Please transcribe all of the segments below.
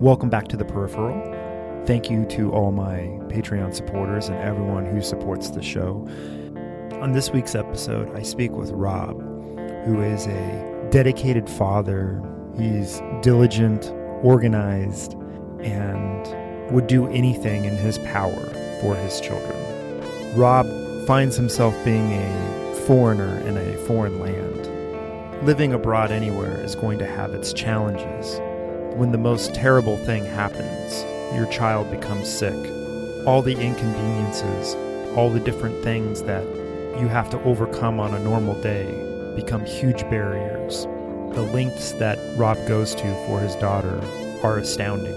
Welcome back to The Peripheral. Thank you to all my Patreon supporters and everyone who supports the show. On this week's episode, I speak with Rob, who is a dedicated father. He's diligent, organized, and would do anything in his power for his children. Rob finds himself being a foreigner in a foreign land. Living abroad anywhere is going to have its challenges. When the most terrible thing happens, your child becomes sick. All the inconveniences, all the different things that you have to overcome on a normal day become huge barriers. The lengths that Rob goes to for his daughter are astounding.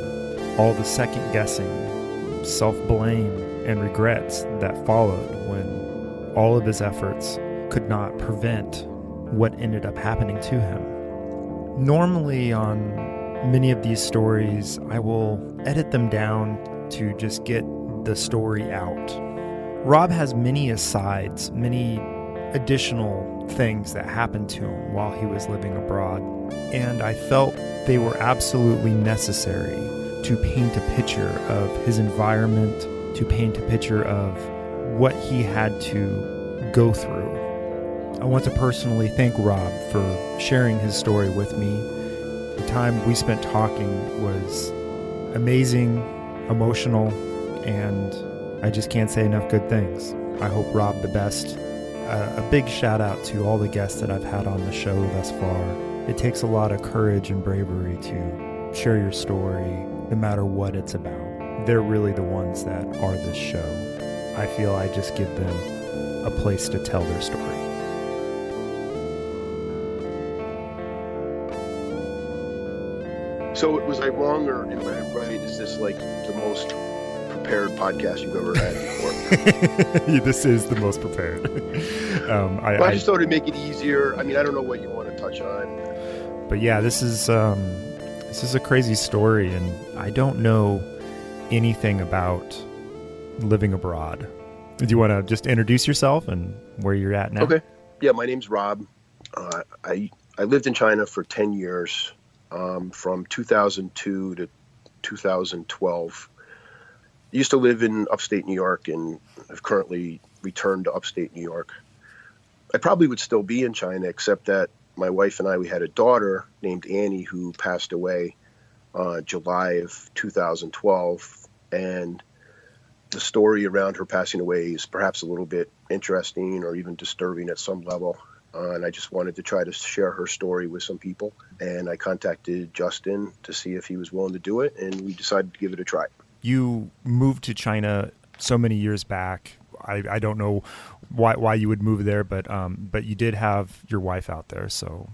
All the second guessing, self-blame, and regrets that followed when all of his efforts could not prevent what ended up happening to him. Normally on many of these stories, I will edit them down to just get the story out. Rob has many asides, many additional things that happened to him while he was living abroad, and I felt they were absolutely necessary to paint a picture of his environment, to paint a picture of what he had to go through. I want to personally thank Rob for sharing his story with me. The time we spent talking was amazing, emotional, and I just can't say enough good things. I hope Rob the best. A big shout out to all the guests that I've had on the show thus far. It takes a lot of courage and bravery to share your story, no matter what it's about. They're really the ones that are this show. I feel I just give them a place to tell their story. So was I wrong, or am I right? Is this like the most prepared podcast you've ever had before? Yeah, this is the most prepared. I just thought it'd make it easier. I mean, I don't know what you want to touch on. But yeah, this is a crazy story, and I don't know anything about living abroad. Do you want to just introduce yourself and where you're at now? Okay. Yeah, my name's Rob. I lived in China for 10 years, from 2002 to 2012. I used to live in upstate New York and have currently returned to upstate New York. I probably would still be in China, except that my wife and I, we had a daughter named Annie who passed away July of 2012, and the story around her passing away is perhaps a little bit interesting or even disturbing at some level, and I just wanted to try to share her story with some people, and I contacted Justin to see if he was willing to do it, and we decided to give it a try. You moved to China so many years back. I don't know why you would move there, but you did have your wife out there, so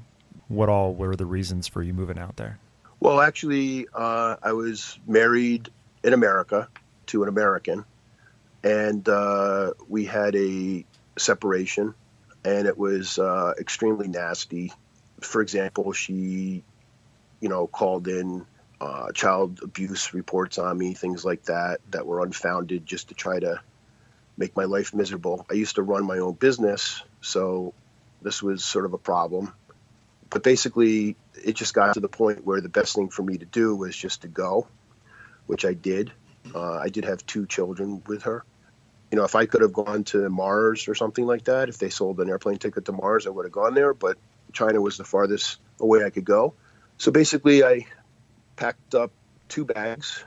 what all were the reasons for you moving out there? Well, actually, I was married in America to an American, and we had a separation, and it was extremely nasty. For example, she, called in child abuse reports on me, things like that were unfounded, just to try to make my life miserable. I used to run my own business, so this was sort of a problem. But basically, it just got to the point where the best thing for me to do was just to go, which I did. I did have two children with her. If I could have gone to Mars or something like that, if they sold an airplane ticket to Mars, I would have gone there. But China was the farthest away I could go. So basically, I packed up two bags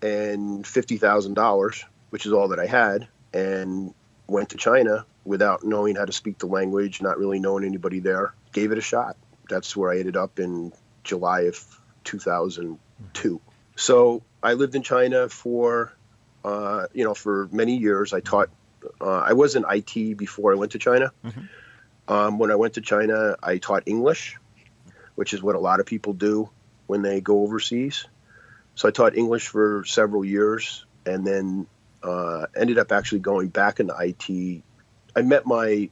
and $50,000, which is all that I had, and went to China without knowing how to speak the language, not really knowing anybody there. Gave it a shot. That's where I ended up in July of 2002. So I lived in China for many years. I wasn't IT before I went to China. Mm-hmm. When I went to China, I taught English, which is what a lot of people do when they go overseas. So I taught English for several years and then ended up actually going back into IT. I met my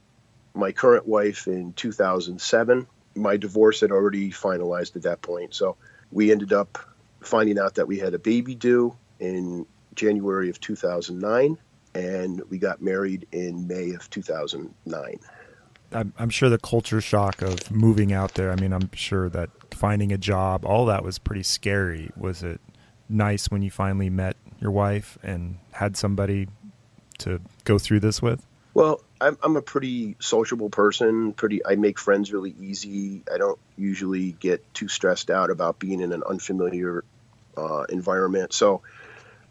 current wife in 2007. My divorce had already finalized at that point. So we ended up finding out that we had a baby due in January of 2009, and we got married in May of 2009. I'm sure the culture shock of moving out there, I mean, I'm sure that finding a job, all that was pretty scary. Was it nice when you finally met your wife and had somebody to go through this with? Well, I'm a pretty sociable person. I make friends really easy. I don't usually get too stressed out about being in an unfamiliar environment. So,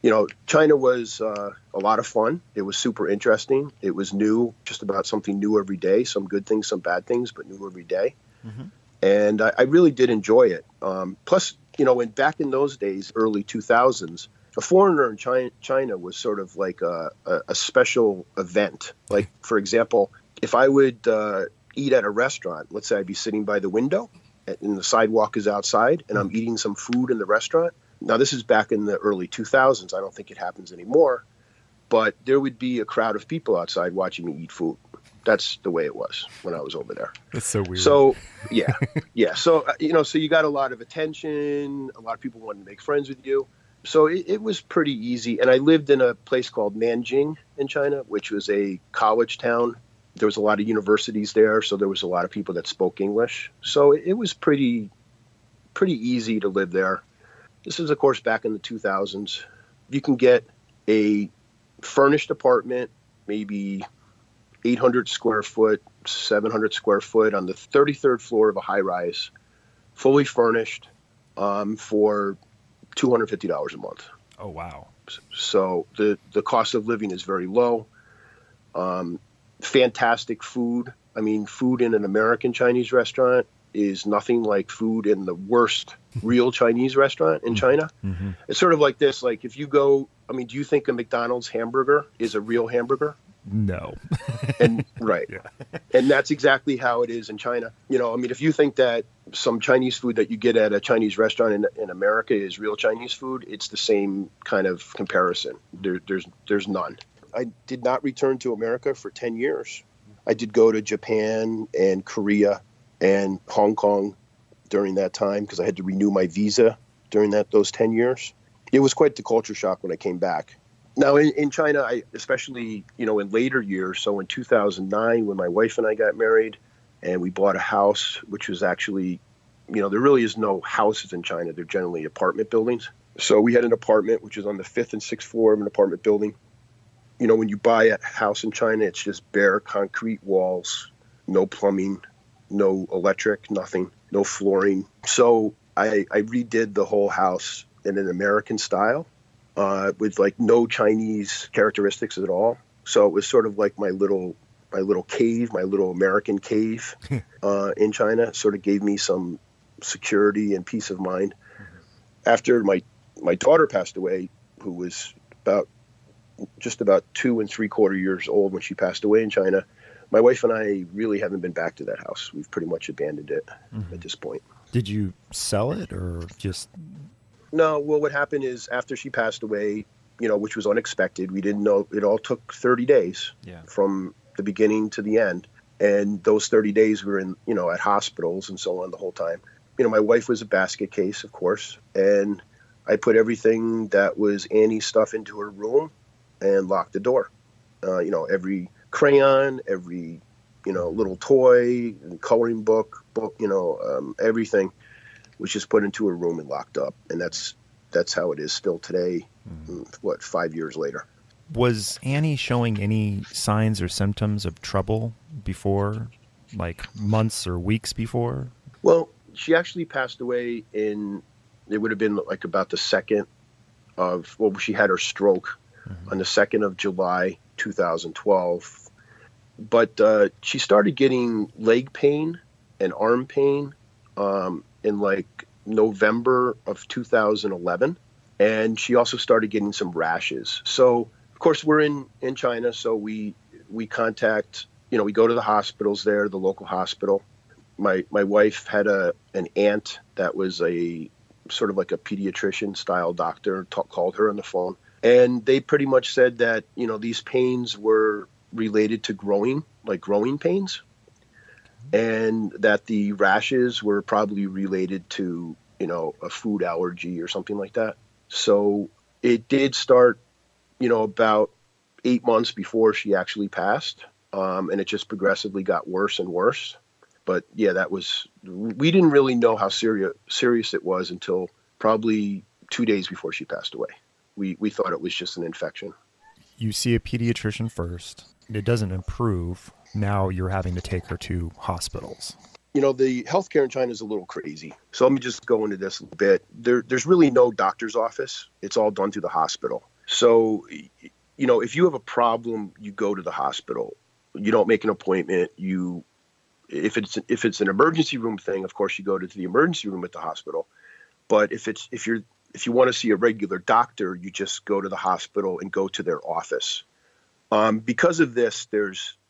you know, China was a lot of fun. It was super interesting. It was new, just about something new every day, some good things, some bad things, but new every day. Mm-hmm. And I really did enjoy it. Plus, you know, back in those days, early 2000s, a foreigner in China was sort of like a special event. Like, for example, if I would eat at a restaurant, let's say I'd be sitting by the window and the sidewalk is outside and I'm eating some food in the restaurant. Now, this is back in the early 2000s. I don't think it happens anymore, but there would be a crowd of people outside watching me eat food. That's the way it was when I was over there. That's so weird. So, yeah. Yeah. So, you know, so you got a lot of attention. A lot of people wanted to make friends with you. So it was pretty easy. And I lived in a place called Nanjing in China, which was a college town. There was a lot of universities there. So there was a lot of people that spoke English. So it was pretty easy to live there. This is, of course, back in the 2000s. You can get a furnished apartment, maybe 800 square foot, 700 square foot on the 33rd floor of a high rise, fully furnished for $250 a month. Oh, wow. So the cost of living is very low. Fantastic food. I mean, food in an American Chinese restaurant is nothing like food in the worst real Chinese restaurant in China. Mm-hmm. It's sort of like this, like if you go, I mean, do you think a McDonald's hamburger is a real hamburger? No. And right. Yeah. And that's exactly how it is in China. You know, I mean, if you think that some Chinese food that you get at a Chinese restaurant in America is real Chinese food, it's the same kind of comparison. There's none. I did not return to America for 10 years. I did go to Japan and Korea and Hong Kong during that time because I had to renew my visa during those 10 years. It was quite the culture shock when I came back. Now, in China, especially, you know, in later years, so in 2009, when my wife and I got married and we bought a house, which was actually, you know, there really is no houses in China. They're generally apartment buildings. So we had an apartment, which is on the 5th and 6th floor of an apartment building. You know, when you buy a house in China, it's just bare concrete walls, no plumbing, no electric, nothing, no flooring. So I redid the whole house in an American style. With like no Chinese characteristics at all. So it was sort of like my little cave, my little American cave in China. It sort of gave me some security and peace of mind. After my daughter passed away, who was just about 2 3/4 years old when she passed away in China, my wife and I really haven't been back to that house. We've pretty much abandoned it at this point. Did you sell it or just... No, well, what happened is after she passed away, you know, which was unexpected, we didn't know, it all took 30 days from the beginning to the end. And those 30 days we were in, you know, at hospitals and so on the whole time. You know, my wife was a basket case, of course, and I put everything that was Annie's stuff into her room and locked the door. You know, every crayon, every, you know, little toy, coloring book, you know, everything was just put into a room and locked up. And that's how it is still today, what, 5 years later. Was Annie showing any signs or symptoms of trouble before, like months or weeks before? Well, she actually passed away it would have been like about the 2nd of, well, she had her stroke on the 2nd of July, 2012. But she started getting leg pain and arm pain in like November of 2011. And she also started getting some rashes. So of course we're in China. So we contact you know, we go to the hospitals there, the local hospital. My wife had an aunt that was a sort of like a pediatrician style doctor, called her on the phone. And they pretty much said that, you know, these pains were related to growing pains, and that the rashes were probably related to, you know, a food allergy or something like that. So it did start, you know, about 8 months before she actually passed. And it just progressively got worse and worse. But yeah, we didn't really know how serious it was until probably 2 days before she passed away. We thought it was just an infection. You see a pediatrician first. It doesn't improve. Now you're having to take her to hospitals. You know, the healthcare in China is a little crazy. So let me just go into this a little bit. There's really no doctor's office. It's all done through the hospital. So, you know, if you have a problem, you go to the hospital. You don't make an appointment. If it's an emergency room thing, of course you go to the emergency room at the hospital. But if you want to see a regular doctor, you just go to the hospital and go to their office. Because of this,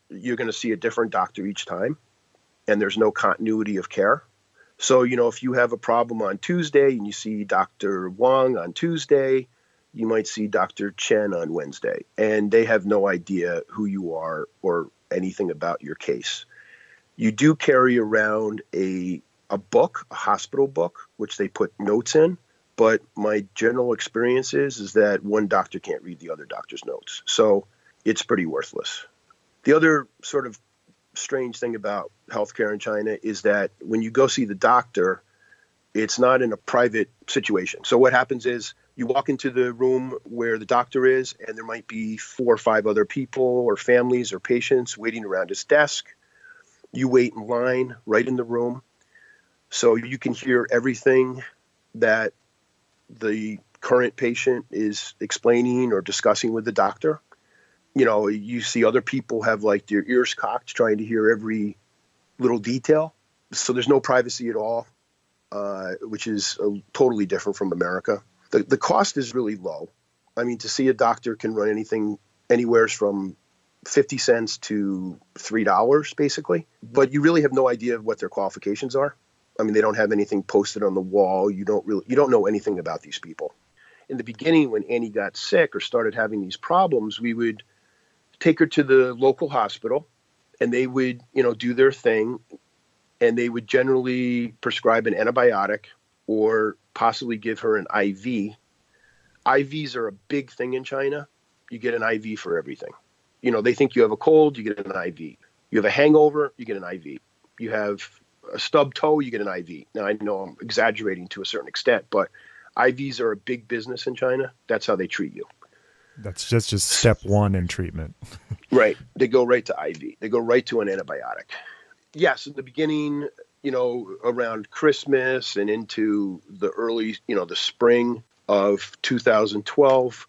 you're going to see a different doctor each time, and there's no continuity of care. So, you know, if you have a problem on Tuesday and you see Dr. Wang on Tuesday, you might see Dr. Chen on Wednesday, and they have no idea who you are or anything about your case. You do carry around a book, a hospital book, which they put notes in. But my general experience is that one doctor can't read the other doctor's notes. So it's pretty worthless. The other sort of strange thing about healthcare in China is that when you go see the doctor, it's not in a private situation. So what happens is you walk into the room where the doctor is, and there might be 4 or 5 other people or families or patients waiting around his desk. You wait in line right in the room. So you can hear everything that the current patient is explaining or discussing with the doctor. You know, you see other people have like their ears cocked, trying to hear every little detail. So there's no privacy at all, which is totally different from America. The cost is really low. I mean, to see a doctor can run anywhere from 50 cents to $3, basically. But you really have no idea what their qualifications are. I mean, they don't have anything posted on the wall. You don't know anything about these people. In the beginning, when Annie got sick or started having these problems, we would take her to the local hospital, and they would, you know, do their thing, and they would generally prescribe an antibiotic or possibly give her an IV. IVs are a big thing in China. You get an IV for everything. You know, they think you have a cold, you get an IV. You have a hangover, you get an IV. You have a stubbed toe, you get an IV. Now, I know I'm exaggerating to a certain extent, but IVs are a big business in China. That's how they treat you. That's just step one in treatment. Right. They go right to IV. They go right to an antibiotic. Yes, in the beginning, you know, around Christmas and into the early, you know, the spring of 2012,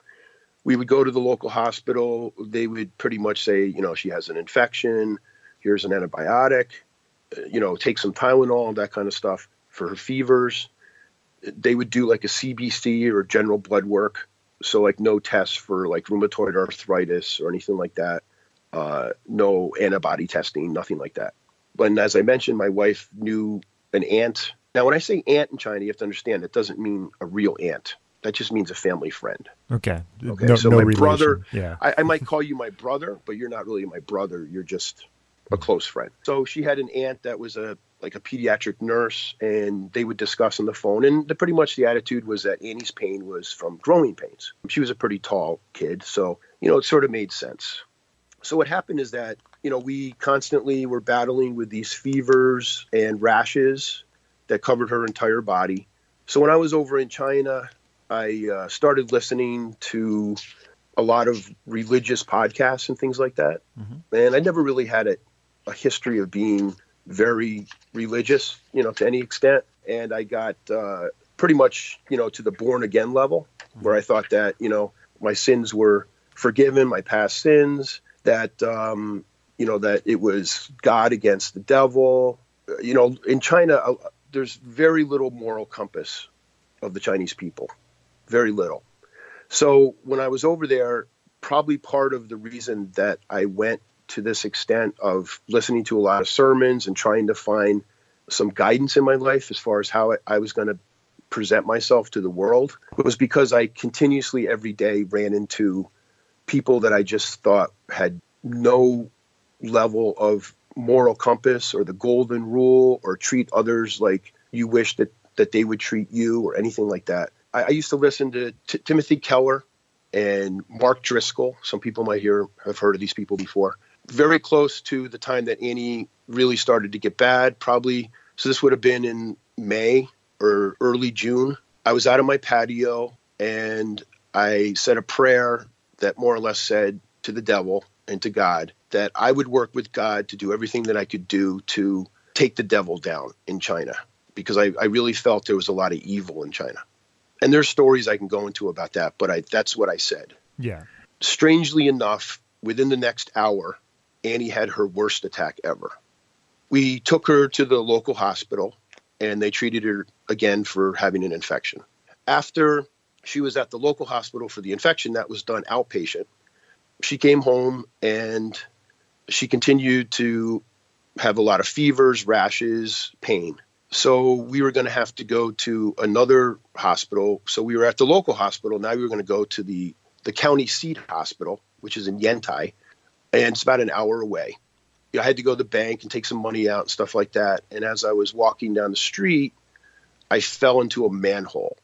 we would go to the local hospital. They would pretty much say, you know, she has an infection. Here's an antibiotic. You know, take some Tylenol, that kind of stuff for her fevers. They would do like a CBC or general blood work. So like no tests for like rheumatoid arthritis or anything like that. No antibody testing, nothing like that. But as I mentioned, my wife knew an aunt. Now, when I say aunt in China, you have to understand it doesn't mean a real aunt. That just means a family friend. Okay. No, so no my relation. Brother, yeah. I might call you my brother, but you're not really my brother. You're just a close friend. So she had an aunt that was a pediatric nurse, and they would discuss on the phone. And pretty much the attitude was that Annie's pain was from growing pains. She was a pretty tall kid, so, you know, it sort of made sense. So what happened is that, you know, we constantly were battling with these fevers and rashes that covered her entire body. So when I was over in China, I started listening to a lot of religious podcasts and things like that. Mm-hmm. And I never really had a history of being very religious, you know, to any extent. And I got pretty much, you know, to the born again level, where I thought that, you know, my sins were forgiven, my past sins, that, you know, that it was God against the devil. You know, in China, there's very little moral compass of the Chinese people. Very little. So when I was over there, probably part of the reason that I went to this extent of listening to a lot of sermons and trying to find some guidance in my life as far as how I was going to present myself to the world, was because I continuously every day ran into people that I just thought had no level of moral compass or the golden rule or treat others like you wish that they would treat you or anything like that. I used to listen to Timothy Keller and Mark Driscoll. Some people might have heard of these people before. Very close to the time that Annie really started to get bad, probably. So this would have been in May or early June. I was out on my patio and I said a prayer that more or less said to the devil and to God that I would work with God to do everything that I could do to take the devil down in China, because I really felt there was a lot of evil in China. And there's stories I can go into about that, but that's what I said. Yeah. Strangely enough, within the next hour, Annie had her worst attack ever. We took her to the local hospital, and they treated her again for having an infection. After she was at the local hospital for the infection, that was done outpatient, she came home, and she continued to have a lot of fevers, rashes, pain. So we were going to have to go to another hospital. So we were at the local hospital. Now we were going to go to the county seat hospital, which is in Yantai, and it's about an hour away. I had to go to the bank and take some money out and stuff like that. And as I was walking down the street, I fell into a manhole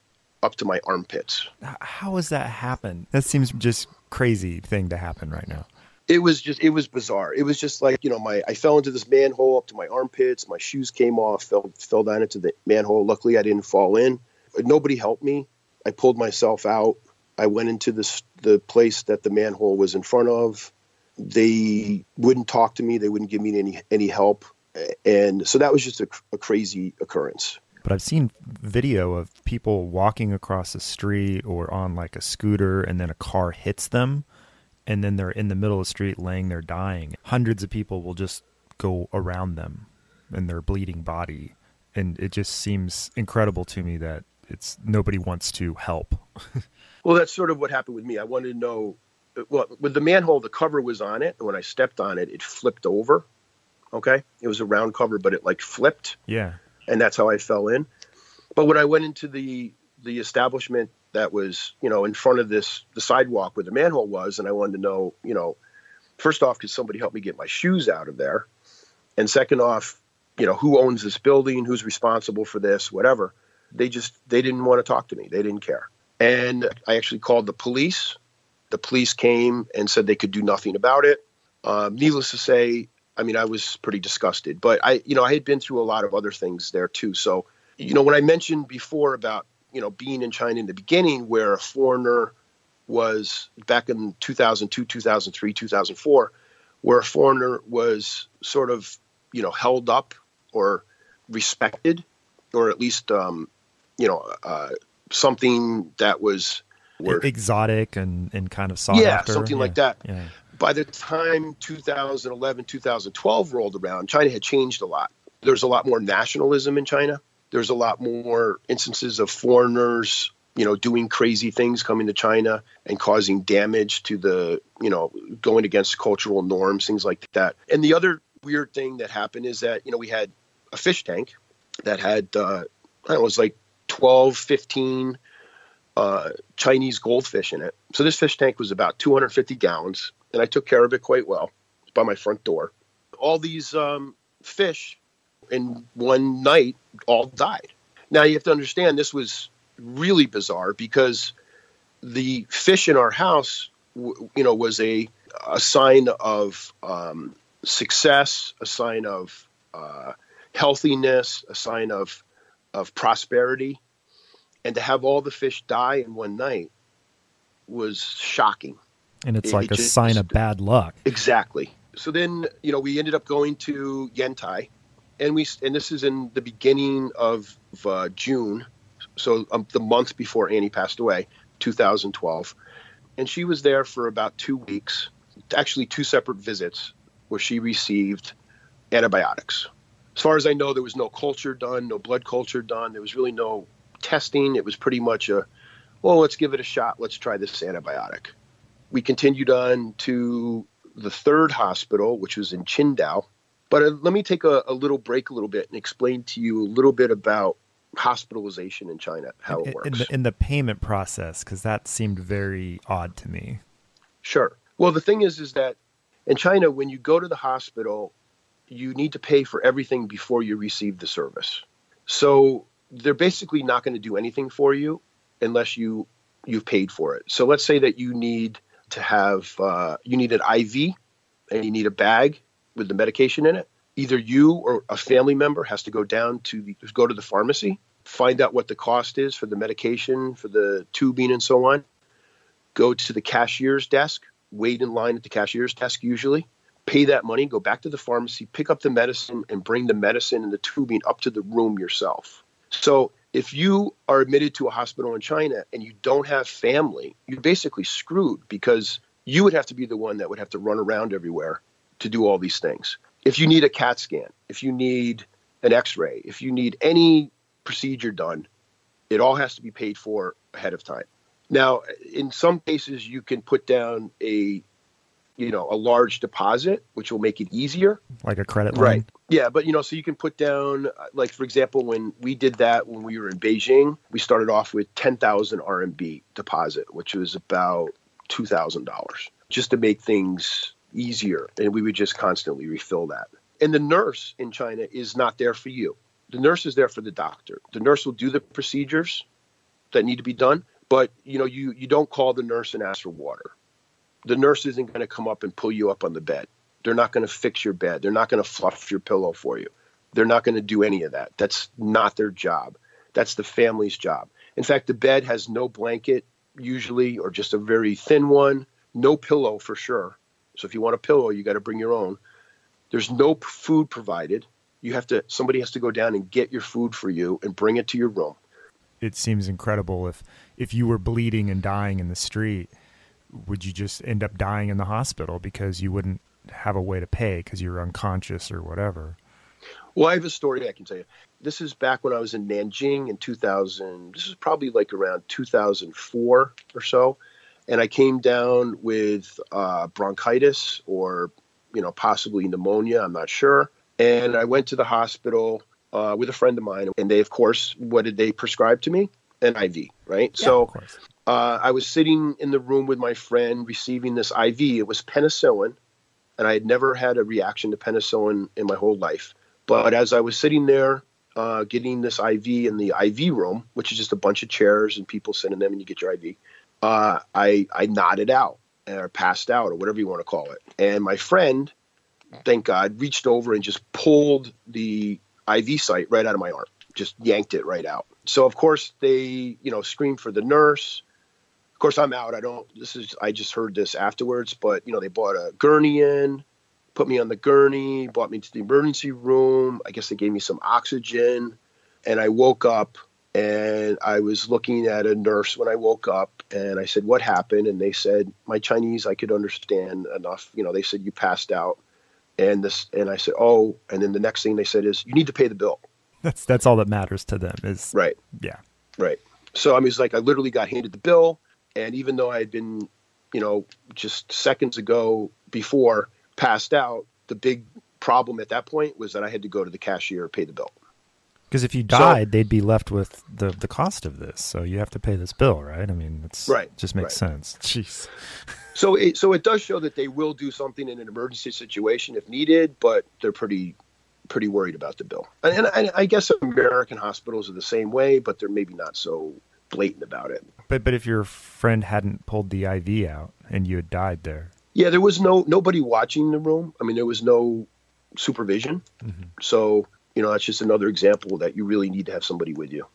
up to my armpits. How has that happened? That seems just crazy thing to happen right now. It was bizarre. It was just like, you know, I fell into this manhole up to my armpits. My shoes came off, fell down into the manhole. Luckily, I didn't fall in. Nobody helped me. I pulled myself out. I went into the place that the manhole was in front of. They wouldn't talk to me. They wouldn't give me any help. And so that was just a crazy occurrence. But I've seen video of people walking across the street or on like a scooter, and then a car hits them. And then they're in the middle of the street laying there dying. Hundreds of people will just go around them and their bleeding body. And it just seems incredible to me that nobody wants to help. Well, that's sort of what happened with me. I wanted to know, well, with the manhole, the cover was on it. And when I stepped on it, it flipped over. Okay. It was a round cover, but it like flipped. Yeah. And that's how I fell in. But when I went into the establishment that was, you know, in front of the sidewalk where the manhole was, and I wanted to know, you know, first off, could somebody help me get my shoes out of there? And second off, you know, who owns this building? Who's responsible for this? Whatever. They didn't want to talk to me. They didn't care. And I actually called the police. The police came and said they could do nothing about it. Needless to say, I mean, I was pretty disgusted, but I had been through a lot of other things there too. So, you know, when I mentioned before about, you know, being in China in the beginning, where a foreigner was back in 2002, 2003, 2004, where a foreigner was sort of, you know, held up or respected, or at least, something that was exotic and kind of sought after. Something like that. Yeah. By the time 2011, 2012 rolled around, China had changed a lot. There's a lot more nationalism in China. There's a lot more instances of foreigners, you know, doing crazy things, coming to China and causing damage to the, you know, going against cultural norms, things like that. And the other weird thing that happened is that, you know, we had a fish tank that had, it was like 12, 15 Chinese goldfish in it. So this fish tank was about 250 gallons, and I took care of it quite well. It's by my front door. All these fish in one night all died. Now you have to understand, this was really bizarre because the fish in our house, you know, was a sign of success, a sign of healthiness, a sign of prosperity. And to have all the fish die in one night was shocking. And it's like a sign of bad luck. Exactly. So then, you know, we ended up going to Yantai. And this is in the beginning of June, so the month before Annie passed away, 2012. And she was there for about 2 weeks, actually 2 separate visits where she received antibiotics. As far as I know, there was no culture done, no blood culture done. There was really no testing. It was pretty much let's give it a shot. Let's try this antibiotic. We continued on to the third hospital, which was in Qingdao. But let me take a little break a little bit and explain to you a little bit about hospitalization in China, how it works. In the payment process, because that seemed very odd to me. Sure. Well, the thing is that in China, when you go to the hospital, you need to pay for everything before you receive the service. So they're basically not going to do anything for you unless you've paid for it. So let's say that you need to have, you need an IV and you need a bag with the medication in it. Either you or a family member has to go down to the pharmacy, find out what the cost is for the medication, for the tubing and so on, go to the cashier's desk, wait in line at the cashier's desk usually, pay that money, go back to the pharmacy, pick up the medicine and bring the medicine and the tubing up to the room yourself. So if you are admitted to a hospital in China and you don't have family, you're basically screwed because you would have to be the one that would have to run around everywhere to do all these things. If you need a CAT scan, if you need an x-ray, if you need any procedure done, it all has to be paid for ahead of time. Now, in some cases, you can put down a large deposit, which will make it easier. Like a credit line. Right. Yeah. But, so you can put down, like, for example, when we did that when we were in Beijing, we started off with 10,000 RMB deposit, which was about $2,000, just to make things easier. And we would just constantly refill that. And the nurse in China is not there for you. The nurse is there for the doctor. The nurse will do the procedures that need to be done. But, you don't call the nurse and ask for water. The nurse isn't going to come up and pull you up on the bed. They're not going to fix your bed. They're not going to fluff your pillow for you. They're not going to do any of that. That's not their job. That's the family's job. In fact, the bed has no blanket usually, or just a very thin one, no pillow for sure. So if you want a pillow, you got to bring your own. There's no food provided. Somebody has to go down and get your food for you and bring it to your room. It seems incredible. If you were bleeding and dying in the street, would you just end up dying in the hospital because you wouldn't have a way to pay because you were unconscious or whatever? Well, I have a story I can tell you. This is back when I was in Nanjing in 2000. This is probably like around 2004 or so. And I came down with bronchitis or, possibly pneumonia. I'm not sure. And I went to the hospital with a friend of mine. And they, of course, what did they prescribe to me? An IV, right? Yeah, so, of course. I was sitting in the room with my friend receiving this IV. It was penicillin, and I had never had a reaction to penicillin in my whole life. But as I was sitting there getting this IV in the IV room, which is just a bunch of chairs and people sitting in them and you get your IV, I nodded out or passed out or whatever you want to call it. And my friend, thank God, reached over and just pulled the IV site right out of my arm, just yanked it right out. So, of course, they, screamed for the nurse. Of course, I'm out. I just heard this afterwards, but, they brought a gurney in, put me on the gurney, brought me to the emergency room. I guess they gave me some oxygen. And I woke up and I was looking at a nurse when I woke up and I said, "What happened?" And they said, my Chinese, I could understand enough. They said, "You passed out." And I said, "Oh." And then the next thing they said is, "You need to pay the bill." That's all that matters to them is right. Yeah. Right. So it's like I literally got handed the bill, and even though I had been, just seconds ago before passed out, the big problem at that point was that I had to go to the cashier and pay the bill. Because if you died, they'd be left with the cost of this. So you have to pay this bill, right? It's right. It just makes sense. Jeez. So it does show that they will do something in an emergency situation if needed, but they're pretty worried about the bill. And I guess American hospitals are the same way, but they're maybe not so blatant about it. But if your friend hadn't pulled the IV out and you had died there. Yeah, there was nobody watching the room. There was no supervision. Mm-hmm. So, that's just another example that you really need to have somebody with you.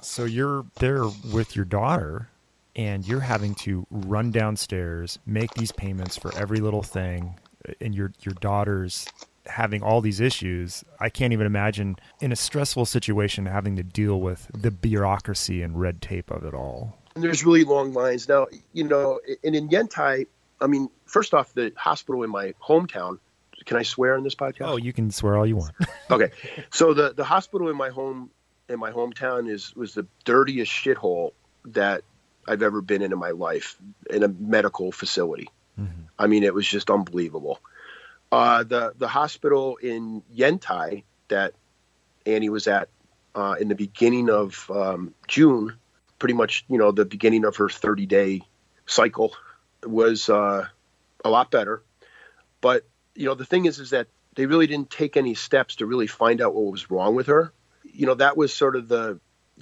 So you're there with your daughter and you're having to run downstairs, make these payments for every little thing, and your daughter's having all these issues. I can't even imagine in a stressful situation having to deal with the bureaucracy and red tape of it all. And there's really long lines. Now, and in Yantai, first off, the hospital in my hometown, can I swear in this podcast? Oh, you can swear all you want. Okay. So the hospital in my hometown was the dirtiest shithole that I've ever been in my life, in a medical facility. Mm-hmm. I mean, it was just unbelievable. The hospital in Yantai that Annie was at in the beginning of June, pretty much, you know, the beginning of her 30-day cycle, was a lot better. But, you know, the thing is that they really didn't take any steps to really find out what was wrong with her. You know, that was sort of the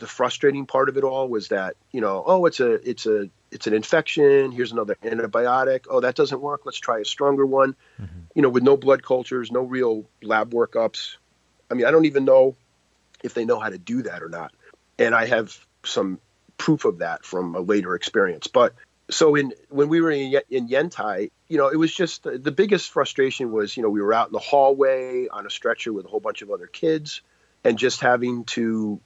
frustrating part of it all, was that, you know, oh, it's an infection. Here's another antibiotic. Oh, that doesn't work. Let's try a stronger one. Mm-hmm. You know, with no blood cultures, no real lab workups. I mean, I don't even know if they know how to do that or not. And I have some proof of that from a later experience. But so when we were in Yantai, you know, it was just the biggest frustration was, you know, we were out in the hallway on a stretcher with a whole bunch of other kids and just having to,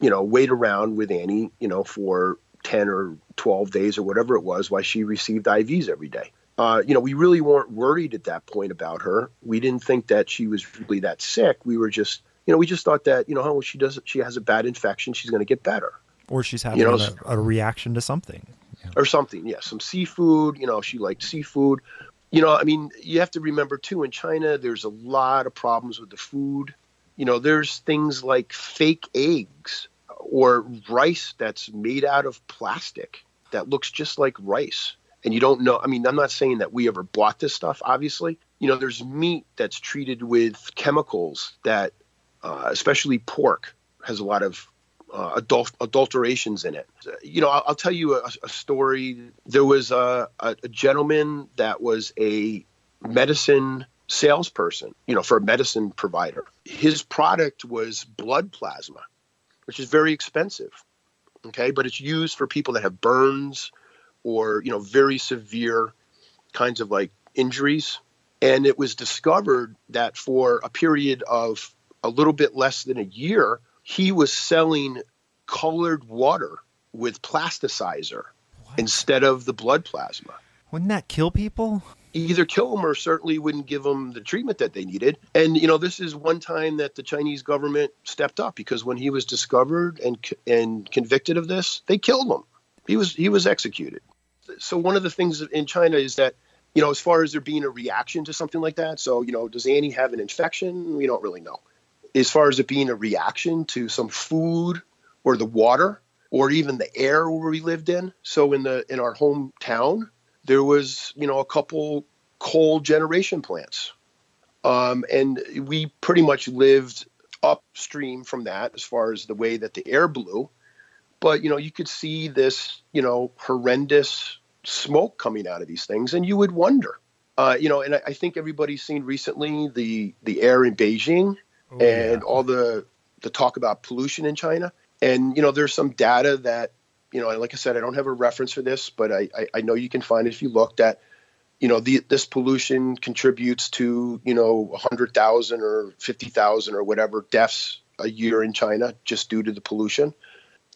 you know, wait around with Annie, you know, for 10 or 12 days or whatever it was while she received IVs every day. You know, we really weren't worried at that point about her. We didn't think that she was really that sick. We were just, you know, we just thought that, you know, oh, she has a bad infection. She's going to get better. Or she's having, you know, a reaction to something. Yeah. Or something, yeah. Some seafood, you know, she liked seafood. You know, I mean, you have to remember, too, in China, there's a lot of problems with the food. You know, there's things like fake eggs or rice that's made out of plastic that looks just like rice. And you don't know. I mean, I'm not saying that we ever bought this stuff, obviously. You know, there's meat that's treated with chemicals that, especially pork, has a lot of adulterations in it. You know, I'll tell you a story. There was a gentleman that was a medicine salesperson, you know, for a medicine provider. His product was blood plasma, which is very expensive, okay? But it's used for people that have burns or, you know, very severe kinds of like injuries. And it was discovered that for a period of a little bit less than a year, he was selling colored water with plasticizer instead of the blood plasma. Wouldn't that kill people? Either kill them or certainly wouldn't give them the treatment that they needed. And, you know, this is one time that the Chinese government stepped up, because when he was discovered and convicted of this, they killed him. He was executed. So one of the things in China is that, you know, as far as there being a reaction to something like that, so, you know, does Annie have an infection? We don't really know. As far as it being a reaction to some food or the water or even the air where we lived in. So in our hometown, there was, you know, a couple coal generation plants. And we pretty much lived upstream from that as far as the way that the air blew. But, you know, you could see this, you know, horrendous smoke coming out of these things, and you would wonder. You know, and I think everybody's seen recently the air in Beijing. Oh, and yeah. All the talk about pollution in China. And, you know, there's some data that, you know, and like I said, I don't have a reference for this, but I know you can find it if you looked at, you know, this pollution contributes to, you know, 100,000 or 50,000 or whatever deaths a year in China just due to the pollution.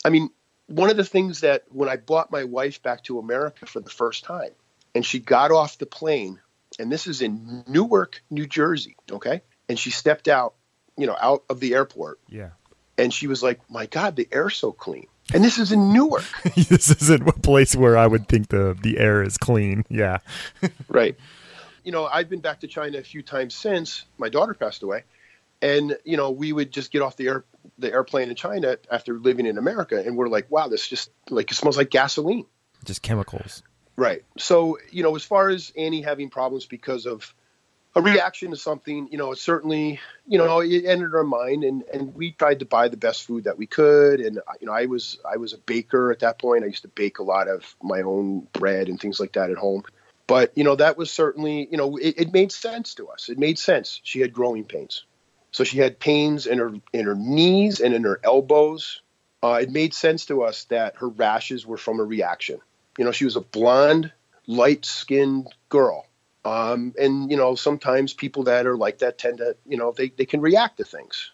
I mean, one of the things that when I brought my wife back to America for the first time and she got off the plane, and this is in Newark, New Jersey, okay, and she stepped out, you know, out of the airport. Yeah. And she was like, my God, the air's so clean. And this is in Newark. This isn't a place where I would think the air is clean. Yeah. Right. You know, I've been back to China a few times since my daughter passed away. And, you know, we would just get off the airplane in China after living in America. And we're like, wow, this just like, it smells like gasoline. Just chemicals. Right. So, you know, as far as Annie having problems because of a reaction to something, you know, it certainly, you know, it entered our mind, and we tried to buy the best food that we could. And, you know, I was a baker at that point. I used to bake a lot of my own bread and things like that at home. But, you know, that was certainly, you know, it made sense to us. It made sense. She had growing pains. So she had pains in her knees and in her elbows. It made sense to us that her rashes were from a reaction. You know, she was a blonde, light-skinned girl. And, you know, sometimes people that are like that tend to, you know, they can react to things.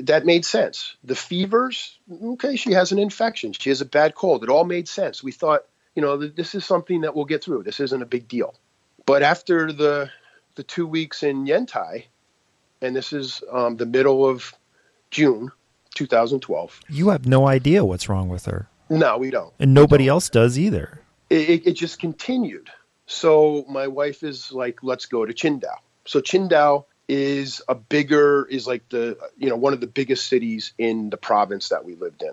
That made sense. The fevers, okay, she has an infection. She has a bad cold. It all made sense. We thought, you know, this is something that we'll get through. This isn't a big deal. But after the 2 weeks in Yantai, and this is the middle of June 2012. You have no idea what's wrong with her. No, we don't. And nobody else does either. It just continued. So my wife is like, let's go to Qingdao. So Qingdao is like the, you know, one of the biggest cities in the province that we lived in,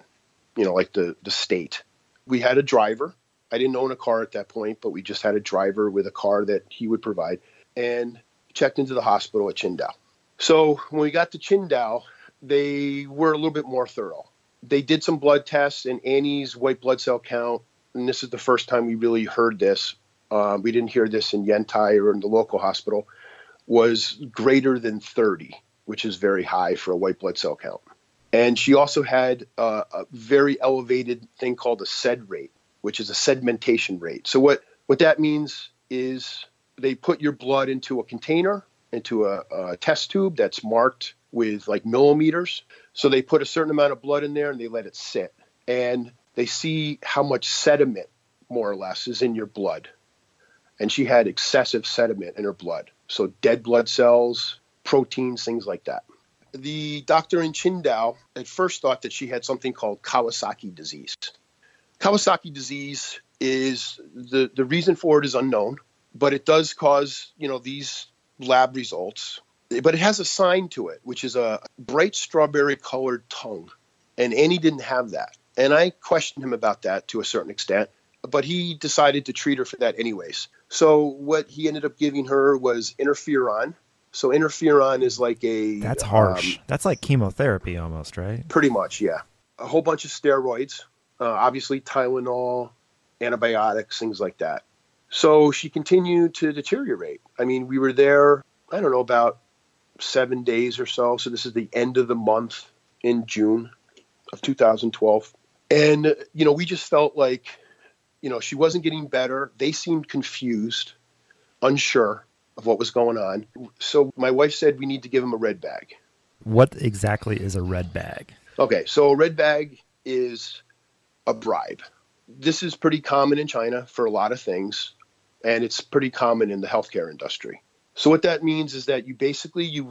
you know, like the state. We had a driver. I didn't own a car at that point, but we just had a driver with a car that he would provide, and checked into the hospital at Qingdao. So when we got to Qingdao, they were a little bit more thorough. They did some blood tests, and Annie's white blood cell count, and this is the first time we really heard this, we didn't hear this in Yantai or in the local hospital, was greater than 30, which is very high for a white blood cell count. And she also had a very elevated thing called a SED rate, which is a sedimentation rate. So what that means is they put your blood into a container, into a test tube that's marked with like millimeters. So they put a certain amount of blood in there and they let it sit. And they see how much sediment, more or less, is in your blood. And she had excessive sediment in her blood. So dead blood cells, proteins, things like that. The doctor in Qingdao at first thought that she had something called Kawasaki disease. Kawasaki disease is, the reason for it is unknown, but it does cause, you know, these lab results. But it has a sign to it, which is a bright strawberry colored tongue. And Annie didn't have that. And I questioned him about that to a certain extent, but he decided to treat her for that anyways. So what he ended up giving her was interferon. So interferon is like a... That's harsh. That's like chemotherapy almost, right? Pretty much, yeah. A whole bunch of steroids. Obviously, Tylenol, antibiotics, things like that. So she continued to deteriorate. I mean, we were there, I don't know, about 7 days or so. So this is the end of the month in June of 2012. And, you know, we just felt like, you know, she wasn't getting better. They seemed confused, unsure of what was going on. So my wife said, we need to give him a red bag. What exactly is a red bag? Okay, so a red bag is a bribe. This is pretty common in China for a lot of things, and it's pretty common in the healthcare industry. So what that means is that you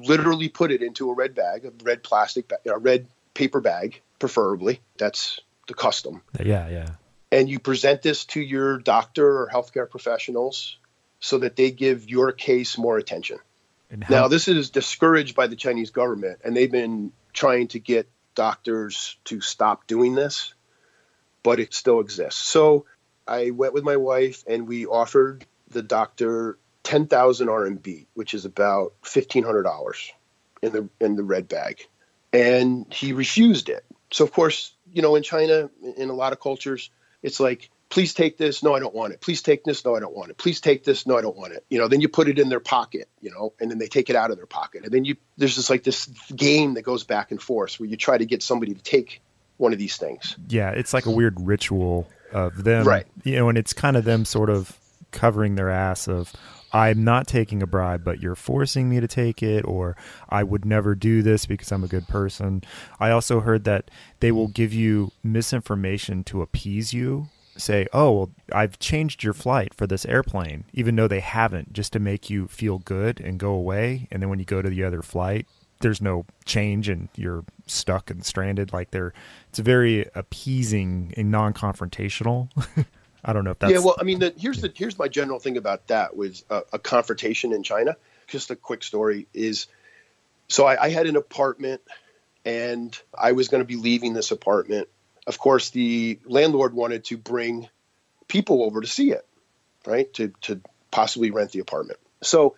literally put it into a red bag, a red plastic bag, a red paper bag, preferably. That's the custom. Yeah, yeah. And you present this to your doctor or healthcare professionals so that they give your case more attention. Now, this is discouraged by the Chinese government, and they've been trying to get doctors to stop doing this, but it still exists. So I went with my wife and we offered the doctor 10,000 RMB, which is about $1,500 in the red bag. And he refused it. So of course, you know, in China, in a lot of cultures, it's like, please take this. No, I don't want it. Please take this. No, I don't want it. Please take this. No, I don't want it. You know, then you put it in their pocket, you know, and then they take it out of their pocket. And then there's just like this game that goes back and forth where you try to get somebody to take one of these things. Yeah, it's like a weird ritual of them, right? You know, and it's kind of them sort of covering their ass of, I'm not taking a bribe, but you're forcing me to take it, or I would never do this because I'm a good person. I also heard that they will give you misinformation to appease you. Say, oh, well, I've changed your flight for this airplane, even though they haven't, just to make you feel good and go away. And then when you go to the other flight, there's no change and you're stuck and stranded. Like it's very appeasing and non-confrontational. I don't know if that's... Yeah, well, I mean, here's my general thing about that with a confrontation in China. Just a quick story is, so I had an apartment and I was going to be leaving this apartment. Of course, the landlord wanted to bring people over to see it, right, to possibly rent the apartment. So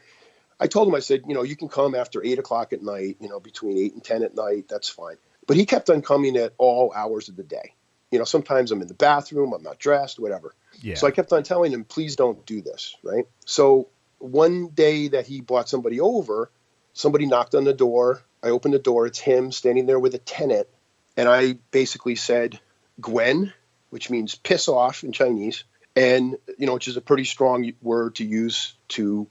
I told him, I said, you know, you can come after 8 o'clock at night, you know, between 8 and 10 at night, that's fine. But he kept on coming at all hours of the day. You know, sometimes I'm in the bathroom, I'm not dressed, whatever. Yeah. So I kept on telling him, please don't do this, right? So one day that he brought somebody over, somebody knocked on the door. I opened the door. It's him standing there with a tenant. And I basically said, Gwen, which means piss off in Chinese, and, you know, which is a pretty strong word to use to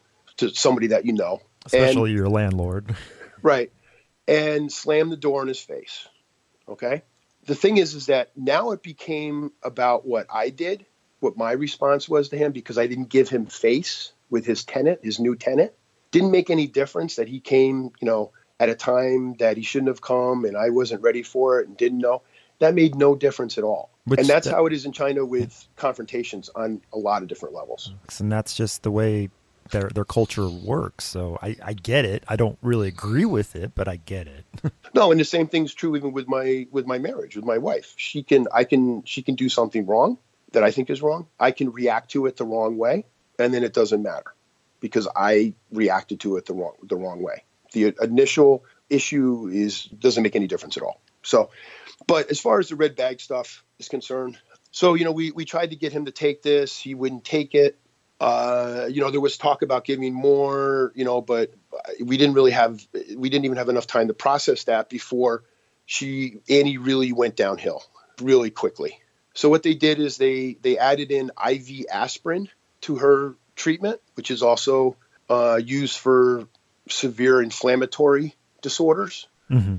somebody that you know. Especially your landlord. Right. And slammed the door in his face. Okay? The thing is that now it became about what I did, what my response was to him, because I didn't give him face with his tenant, his new tenant. Didn't make any difference that he came, you know, at a time that he shouldn't have come and I wasn't ready for it and didn't know. that made no difference at all. And that's how it is in China with confrontations on a lot of different levels. And that's just the way their culture works. So I get it. I don't really agree with it, but I get it. No, and the same thing's true even with my marriage, with my wife. She can do something wrong that I think is wrong. I can react to it the wrong way, and then it doesn't matter because I reacted to it the wrong way. The initial issue doesn't make any difference at all. So, but as far as the red bag stuff is concerned, so, you know, we tried to get him to take this. He wouldn't take it. You know, there was talk about giving more, you know, but we didn't even have enough time to process that before Annie really went downhill really quickly. So what they did is they added in IV aspirin to her treatment, which is also used for severe inflammatory disorders. Mm-hmm.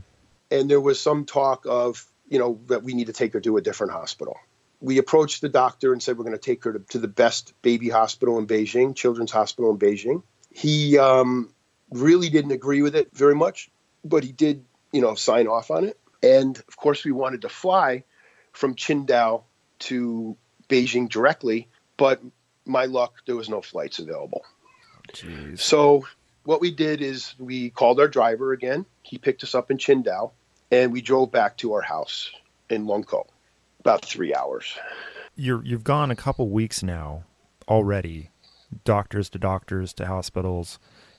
And there was some talk of, you know, that we need to take her to a different hospital. We approached the doctor and said, we're going to take her to the best baby hospital in Beijing, Children's Hospital in Beijing. He really didn't agree with it very much, but he did, you know, sign off on it. And of course, we wanted to fly from Qingdao to Beijing directly, but my luck, there was no flights available. Jeez. So what we did is we called our driver again. He picked us up in Qingdao, and we drove back to our house in Longkou, about 3 hours. You've gone a couple weeks now already, doctors to hospitals,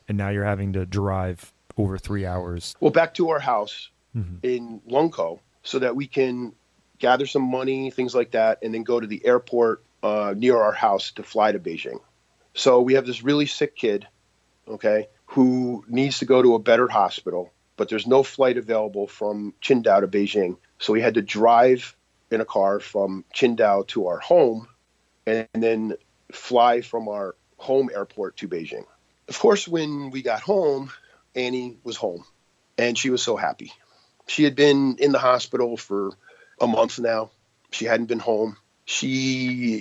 and now you're having to drive over 3 hours. Well, back to our house in Longkou so that we can gather some money, things like that, and then go to the airport near our house to fly to Beijing. So we have this really sick kid, okay, who needs to go to a better hospital, but there's no flight available from Qingdao to Beijing. So we had to drive in a car from Qingdao to our home and then fly from our home airport to Beijing. Of course, when we got home, Annie was home, and she was so happy. She had been in the hospital for a month now. She hadn't been home. She,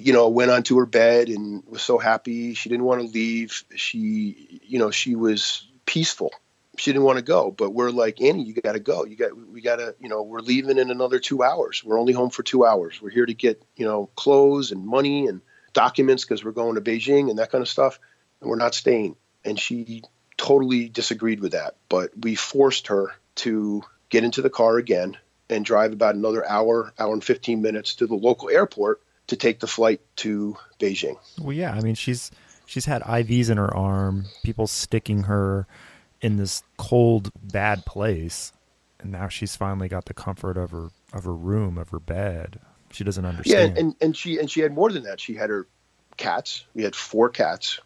you know, went onto her bed and was so happy. She didn't want to leave. She, you know, she was peaceful. She didn't want to go, but we're like, Annie, you got to go. We got to, you know, we're leaving in another 2 hours. We're only home for 2 hours. We're here to get, you know, clothes and money and documents because we're going to Beijing and that kind of stuff. And we're not staying. And she totally disagreed with that, but we forced her to get into the car again and drive about another hour and 15 minutes to the local airport to take the flight to Beijing. Well, yeah, I mean, she's had IVs in her arm, people sticking her in this cold, bad place, and now she's finally got the comfort of her room, of her bed. She doesn't understand. Yeah, and she had more than that. She had her cats. We had 4 cats,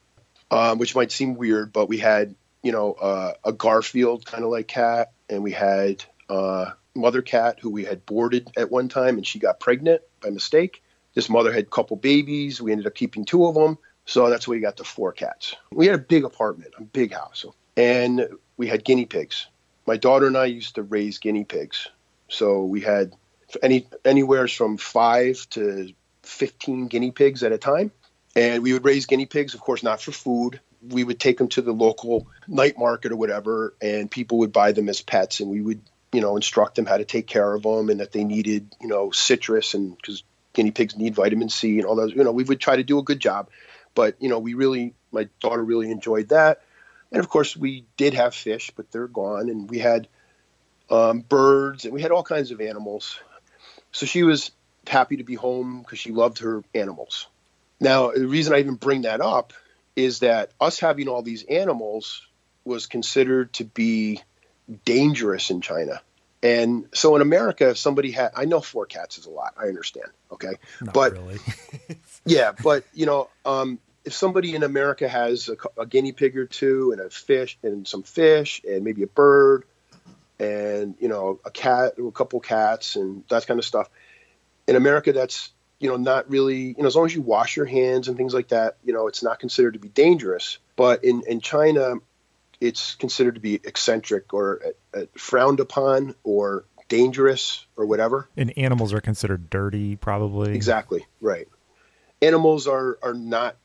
which might seem weird, but we had, you know, a Garfield kind of like cat, and we had mother cat who we had boarded at one time, and she got pregnant by mistake. This mother had a couple babies. We ended up keeping 2 of them. So that's where we got the 4 cats. We had a big apartment, a big house. And we had guinea pigs. My daughter and I used to raise guinea pigs. So we had anywhere from 5 to 15 guinea pigs at a time. And we would raise guinea pigs, of course, not for food. We would take them to the local night market or whatever, and people would buy them as pets, and we would, you know, instruct them how to take care of them and that they needed, you know, citrus, and because guinea pigs need vitamin C and all those, you know, we would try to do a good job. But, you know, my daughter really enjoyed that. And of course we did have fish, but they're gone. And we had birds, and we had all kinds of animals. So she was happy to be home because she loved her animals. Now, the reason I even bring that up is that us having all these animals was considered to be dangerous in China. And so in America, if somebody had, I know 4 cats is a lot, I understand. Okay. Not but really. Yeah. But you know, if somebody in America has a guinea pig or two and a fish and some fish and maybe a bird and, you know, a cat, a couple cats and that kind of stuff in America, that's, you know, not really, you know, as long as you wash your hands and things like that, you know, it's not considered to be dangerous. But in China, it's considered to be eccentric or frowned upon or dangerous or whatever. And animals are considered dirty, probably. Exactly. Right. Animals are not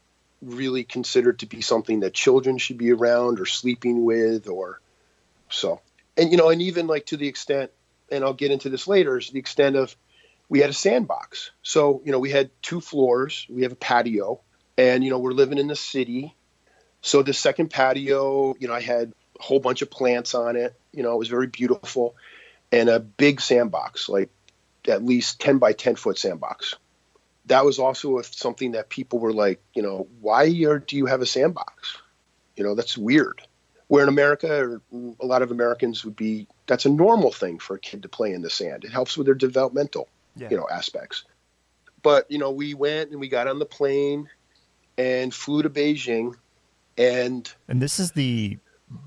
really considered to be something that children should be around or sleeping with or so. And, you know, and even like to the extent, and I'll get into this later, is the extent of, we had a sandbox. So, you know, we had two floors, we have a patio, and, you know, we're living in the city. So the second patio, you know, I had a whole bunch of plants on it. You know, it was very beautiful, and a big sandbox, like at least 10 by 10 foot sandbox. That was also something that people were like, you know, why do you have a sandbox? You know, that's weird. Where in America, or a lot of Americans would be, that's a normal thing for a kid to play in the sand. It helps with their developmental, you know, aspects. But, you know, we went and we got on the plane and flew to Beijing. And this is the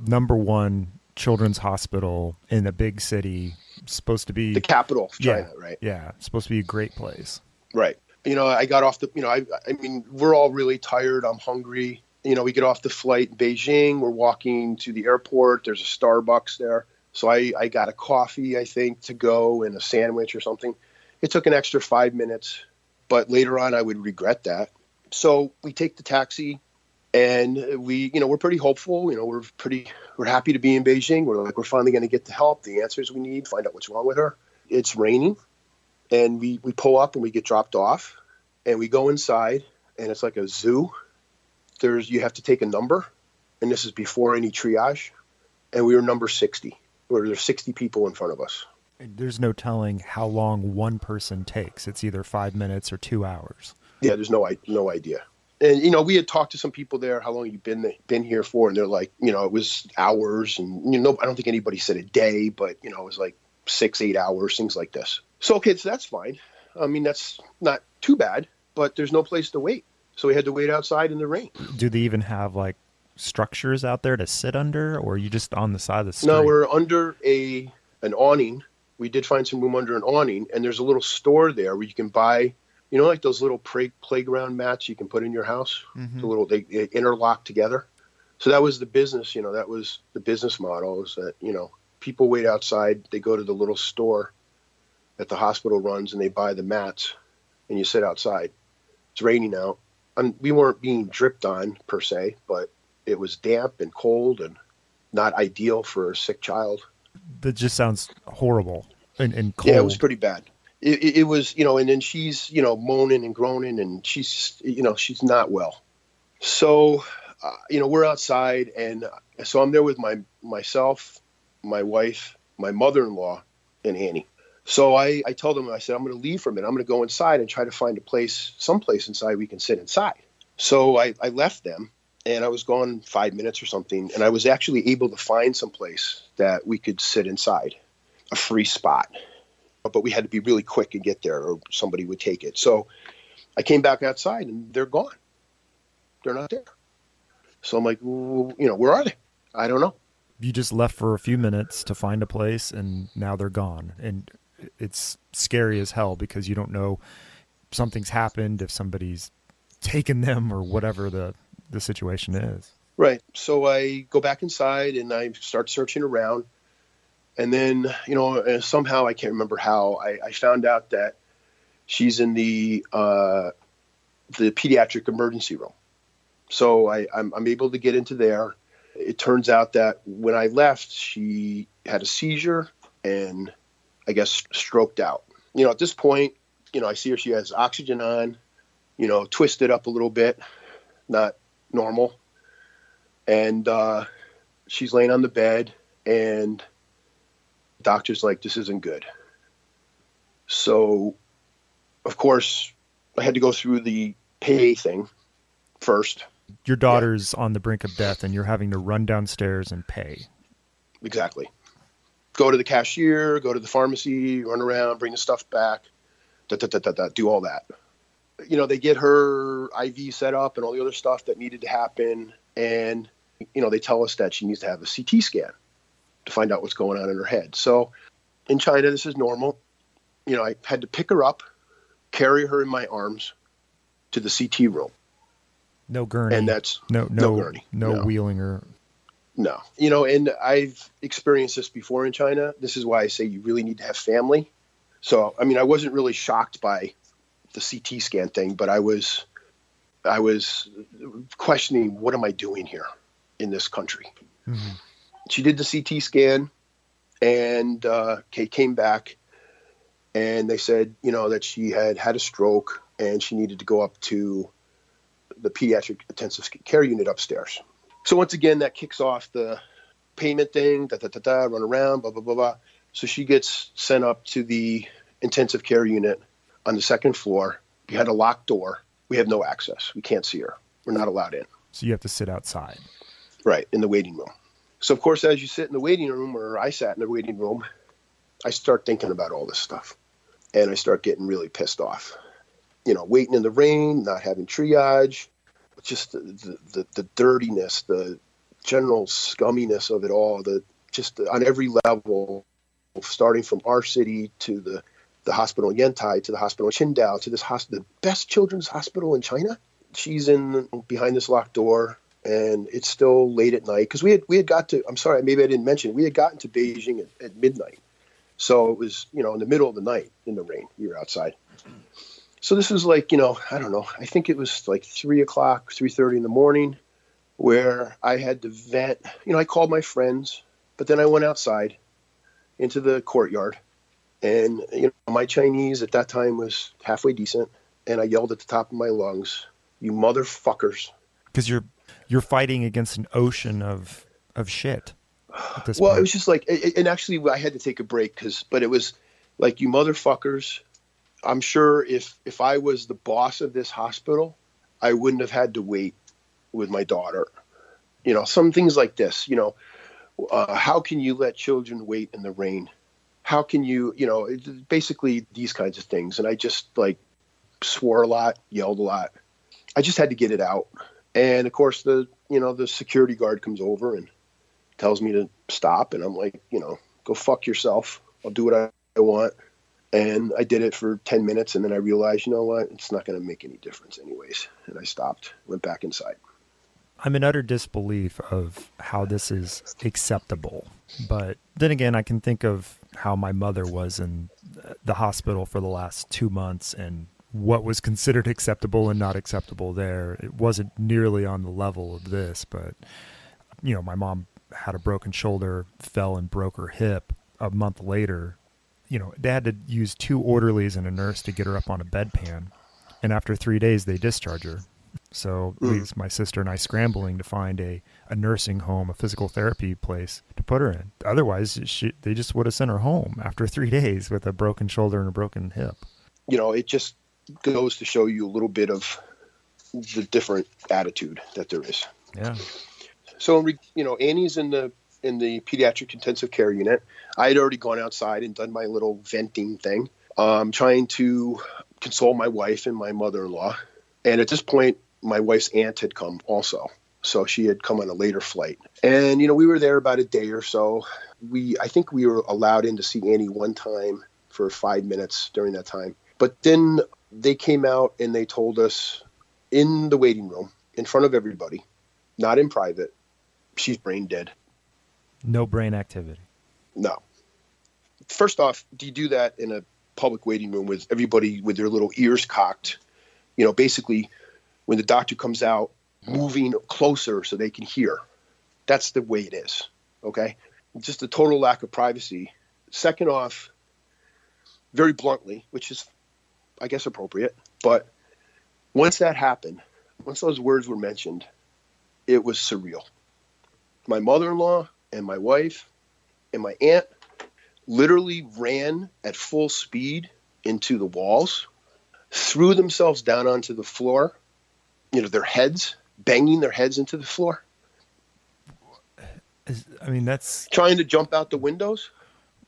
#1 children's hospital in a big city, supposed to be the capital of China, right? Yeah. Supposed to be a great place. Right. You know, I got off the, you know, I mean, we're all really tired. I'm hungry. You know, we get off the flight in Beijing. We're walking to the airport. There's a Starbucks there. So I got a coffee, I think, to go, and a sandwich or something. It took an extra 5 minutes, but later on I would regret that. So we take the taxi, and we, you know, we're pretty hopeful. You know, we're happy to be in Beijing. We're like, we're finally going to get the help, the answers we need, find out what's wrong with her. It's raining, and we pull up and we get dropped off, and we go inside, and it's like a zoo. You have to take a number, and this is before any triage, and we were number 60, where there's 60 people in front of us. And there's no telling how long one person takes. It's either 5 minutes or 2 hours. Yeah, there's no idea. And, you know, we had talked to some people there, how long you've been here for, and they're like, you know, it was hours, and, you know, I don't think anybody said a day, but, you know, it was like 6, 8 hours, things like this. So, okay, so that's fine. I mean, that's not too bad, but there's no place to wait. So we had to wait outside in the rain. Do they even have, like, structures out there to sit under, or are you just on the side of the street? No, we're under an awning. We did find some room under an awning, and there's a little store there where you can buy, you know, like those little playground mats you can put in your house, they interlock together. So that was the business, you know, that was the business model, is that, you know, people wait outside, they go to the little store that the hospital runs, and they buy the mats, and you sit outside. It's raining out. We weren't being dripped on per se, but it was damp and cold and not ideal for a sick child. That just sounds horrible and cold. Yeah, it was pretty bad. It was, you know, and then she's, you know, moaning and groaning, and she's, you know, she's not well. So, you know, we're outside, and so I'm there with myself, my wife, my mother-in-law, and Annie. So I tell them, I said, I'm going to leave for a minute. I'm going to go inside and try to find someplace inside we can sit inside. So I left them, and I was gone 5 minutes or something, and I was actually able to find someplace that we could sit inside, a free spot. But we had to be really quick and get there, or somebody would take it. So I came back outside, and they're gone. They're not there. So I'm like, well, you know, where are they? I don't know. You just left for a few minutes to find a place, and now they're gone. And it's scary as hell, because you don't know if something's happened, if somebody's taken them, or whatever the situation is. Right. So I go back inside, and I start searching around. And then, you know, somehow, I can't remember how, I found out that she's in the pediatric emergency room. So I'm able to get into there. It turns out that when I left, she had a seizure and, I guess, stroked out. You know, at this point, you know, I see her, she has oxygen on, you know, twisted up a little bit, not normal. And she's laying on the bed, and doctor's like, this isn't good. So, of course, I had to go through the pay thing first. Your daughter's on the brink of death, and you're having to run downstairs and pay. Exactly. Go to the cashier, go to the pharmacy, run around, bring the stuff back, do all that. You know, they get her IV set up and all the other stuff that needed to happen. And, you know, they tell us that she needs to have a CT scan to find out what's going on in her head. So in China, this is normal. You know, I had to pick her up, carry her in my arms to the CT room. No gurney. And that's no gurney. No wheeling her. No. You know, and I've experienced this before in China. This is why I say you really need to have family. So, I mean, I wasn't really shocked by the CT scan thing, but I was questioning, what am I doing here in this country? Mm-hmm. She did the CT scan, and came back, And they said, you know, that she had had a stroke and she needed to go up to the pediatric intensive care unit upstairs. So once again, that kicks off the payment thing, run around, blah, blah, blah, blah. So she gets sent up to the intensive care unit on the second floor. We had a locked door. We have no access. We can't see her. We're not allowed in. So you have to sit outside. Right, in the waiting room. So, of course, as you sit in the waiting room, or I sat in the waiting room, I start thinking about all this stuff. And I start getting really pissed off. You know, waiting in the rain, not having triage, just the dirtiness, the general scumminess of it all, on every level, starting from our city to the hospital in Yantai, to the hospital in Qingdao, to this hospital, the best children's hospital in China. She's in behind this locked door, and it's still late at night. Because we had got to, I'm sorry, maybe I didn't mention, we had gotten to Beijing at midnight. So it was, you know, in the middle of the night in the rain, we were outside. So this was like, you know, I don't know, I think it was like 3 o'clock, 3:30 in the morning, where I had to vent. You know, I called my friends, but then I went outside into the courtyard. And, you know, my Chinese at that time was halfway decent. And I yelled at the top of my lungs, "You motherfuckers." Because you're fighting against an ocean of shit at this point. It was just like, and actually I had to take a break, but it was like, "You motherfuckers." I'm sure if I was the boss of this hospital, I wouldn't have had to wait with my daughter. You know, some things like this, you know, how can you let children wait in the rain? How can you, you know, basically these kinds of things. And I just like swore a lot, yelled a lot. I just had to get it out. And of course the security guard comes over and tells me to stop. And I'm like, you know, go fuck yourself. I'll do what I want. And I did it for 10 minutes, and then I realized, you know what, it's not going to make any difference anyways. And I stopped, went back inside. I'm in utter disbelief of how this is acceptable. But then again, I can think of how my mother was in the hospital for the last 2 months and what was considered acceptable and not acceptable there. It wasn't nearly on the level of this, but, you know, my mom had a broken shoulder, fell and broke her hip a month later. You know, they had to use 2 orderlies and a nurse to get her up on a bedpan. And after 3 days, they discharge her. So it leaves my sister and I scrambling to find a nursing home, a physical therapy place to put her in. Otherwise, they just would have sent her home after 3 days with a broken shoulder and a broken hip. You know, it just goes to show you a little bit of the different attitude that there is. Yeah. So, you know, Annie's in the pediatric intensive care unit. I had already gone outside and done my little venting thing, trying to console my wife and my mother-in-law. And at this point, my wife's aunt had come also. So she had come on a later flight. And, you know, we were there about a day or so. I think we were allowed in to see Annie one time for 5 minutes during that time. But then they came out and they told us in the waiting room, in front of everybody, not in private, she's brain dead. No brain activity. No. First off, do you do that in a public waiting room with everybody with their little ears cocked? You know, basically when the doctor comes out, moving closer so they can hear. That's the way it is. Okay. Just a total lack of privacy. Second off, very bluntly, which is, I guess, appropriate. But once that happened, once those words were mentioned, it was surreal. My mother-in-law and my wife and my aunt literally ran at full speed into the walls, threw themselves down onto the floor, you know, their heads, banging their heads into the floor. I mean, that's... Trying to jump out the windows.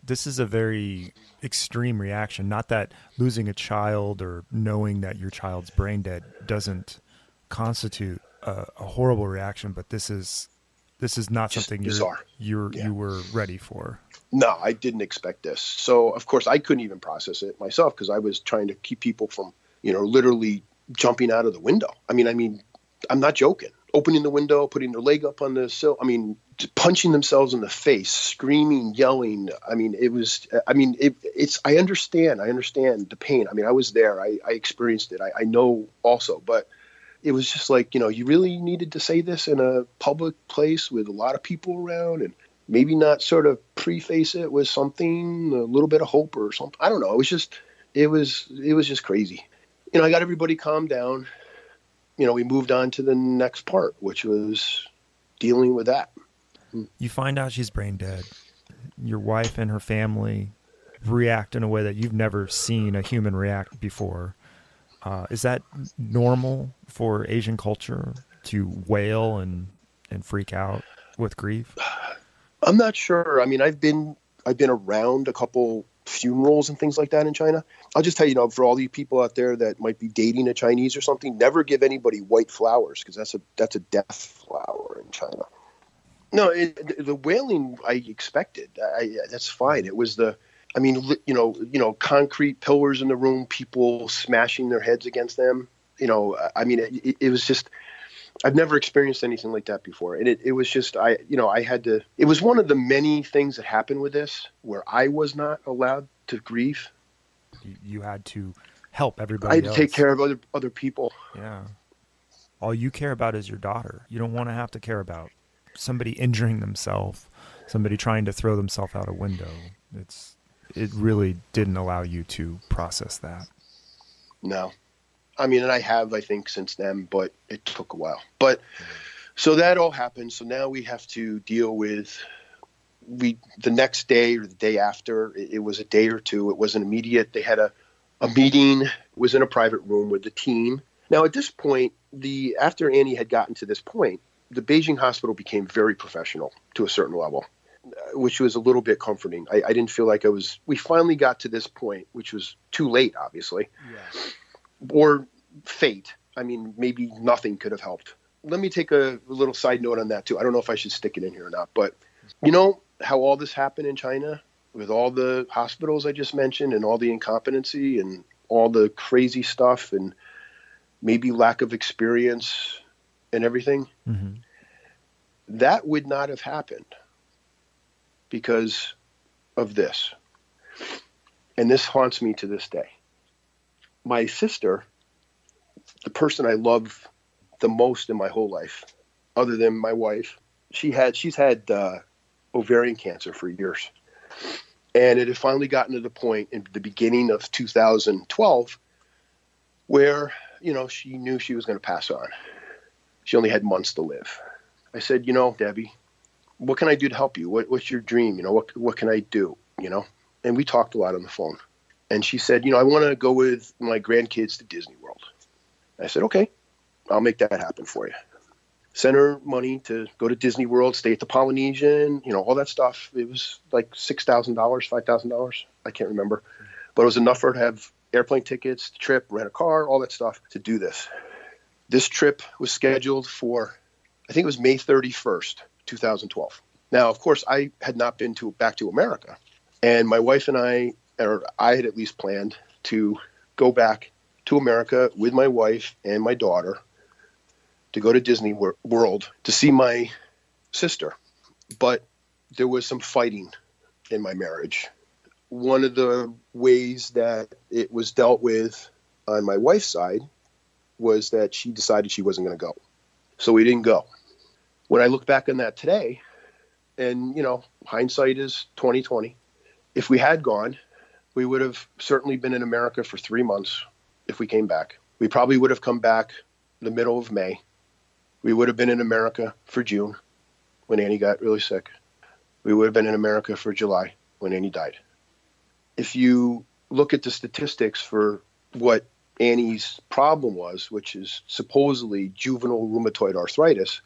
This is a very extreme reaction. Not that losing a child or knowing that your child's brain dead doesn't constitute a horrible reaction, but this is not just something you were ready for. No, I didn't expect this. So, of course, I couldn't even process it myself because I was trying to keep people from, you know, literally jumping out of the window. I mean, I'm not joking. Opening the window, putting their leg up on the sill. I mean, punching themselves in the face, screaming, yelling. I mean, it was, I mean, it's, I understand the pain. I mean, I was there. I experienced it. I know also, but it was just like, you know, you really needed to say this in a public place with a lot of people around. And maybe not sort of preface it with something, a little bit of hope or something. I don't know. It was just crazy. You know, I got everybody calmed down. You know, we moved on to the next part, which was dealing with that. You find out she's brain dead. Your wife and her family react in a way that you've never seen a human react before. Is that normal for Asian culture to wail and freak out with grief? I'm not sure. I mean, I've been around a couple funerals and things like that in China. I'll just tell you, for all you people out there that might be dating a Chinese or something, never give anybody white flowers, because that's a death flower in China. No, the wailing I expected. That's fine. It was concrete pillars in the room, people smashing their heads against them. It was just, I've never experienced anything like that before. And it was one of the many things that happened with this where I was not allowed to grieve. You had to help everybody else. I had to take care of other people. Yeah. All you care about is your daughter. You don't want to have to care about somebody injuring themselves, somebody trying to throw themselves out a window. It really didn't allow you to process that. No. I mean, and I have, I think, since then, but it took a while. But so that all happened. So now we have to deal with the next day or the day after. It was a day or two. It wasn't immediate. They had a meeting. It was in a private room with the team. Now, at this point, after Annie had gotten to this point, the Beijing hospital became very professional to a certain level, which was a little bit comforting. I didn't feel like we finally got to this point, which was too late, obviously. Yeah. Or fate. I mean, maybe nothing could have helped. Let me take a little side note on that too. I don't know if I should stick it in here or not, but you know how all this happened in China with all the hospitals I just mentioned and all the incompetency and all the crazy stuff and maybe lack of experience and everything? Mm-hmm. That would not have happened because of this. And this haunts me to this day. My sister, the person I love the most in my whole life, other than my wife, she's had ovarian cancer for years. And it had finally gotten to the point in the beginning of 2012 where, she knew she was going to pass on. She only had months to live. I said, Debbie, what can I do to help you? What's your dream? What can I do? And we talked a lot on the phone. And she said, I want to go with my grandkids to Disney World. I said, okay, I'll make that happen for you. Sent her money to go to Disney World, stay at the Polynesian, all that stuff. It was like $6,000, $5,000. I can't remember. But it was enough for her to have airplane tickets, the trip, rent a car, all that stuff to do this. This trip was scheduled for, I think it was May 31st, 2012. Now, of course, I had not been back to America. And my wife and I had at least planned to go back to America with my wife and my daughter to go to Disney World to see my sister. But there was some fighting in my marriage. One of the ways that it was dealt with on my wife's side was that she decided she wasn't going to go. So we didn't go. When I look back on that today, and, hindsight is 20/20, if we had gone, we would have certainly been in America for 3 months if we came back. We probably would have come back the middle of May. We would have been in America for June when Annie got really sick. We would have been in America for July when Annie died. If you look at the statistics for what Annie's problem was, which is supposedly juvenile rheumatoid arthritis,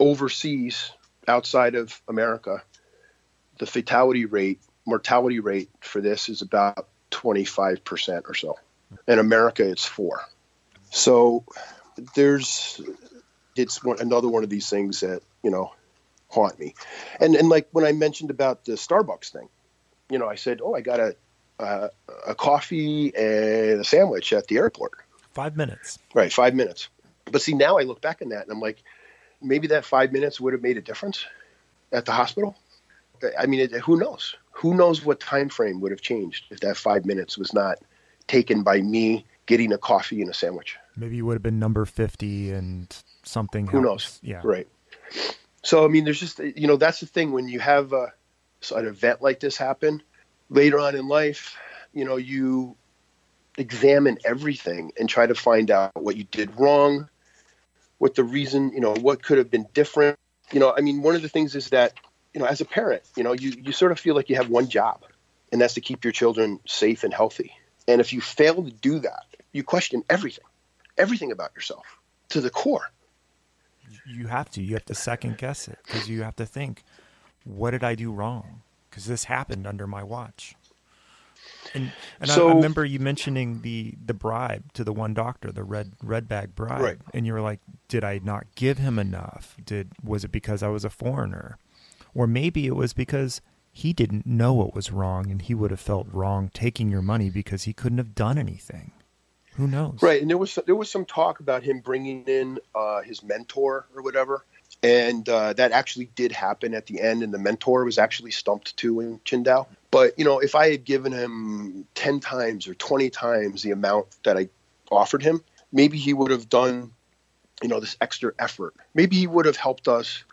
overseas, outside of America, the mortality rate for this is about 25% or so. In America, it's 4%. So another one of these things that, haunt me. And like when I mentioned about the Starbucks thing, I said, oh, I got a coffee and a sandwich at the airport. 5 minutes. Right. 5 minutes. But see, now I look back on that and I'm like, maybe that 5 minutes would have made a difference at the hospital. I mean, who knows? Who knows what time frame would have changed if that 5 minutes was not taken by me getting a coffee and a sandwich? Maybe you would have been number 50 and something. Who knows? Yeah. Right. So, I mean, there's just, you know, that's the thing when you have a sort of event like this happen later on in life, you know, you examine everything and try to find out what you did wrong, what the reason, you know, what could have been different. You know, I mean, one of the things is that, you know, as a parent, you know, you sort of feel like you have one job, and that's to keep your children safe and healthy. And if you fail to do that, you question everything about yourself to the core. You have to second guess it, because you have to think, what did I do wrong? Because this happened under my watch. And so, I remember you mentioning the bribe to the one doctor, the red bag bribe. Right. And you were like, did I not give him enough? Was it because I was a foreigner? Or maybe it was because he didn't know what was wrong and he would have felt wrong taking your money because he couldn't have done anything. Who knows? Right. And there was some talk about him bringing in his mentor or whatever. And that actually did happen at the end. And the mentor was actually stumped too in Qingdao. But, you know, if I had given him 10 times or 20 times the amount that I offered him, maybe he would have done, you know, this extra effort. Maybe he would have helped us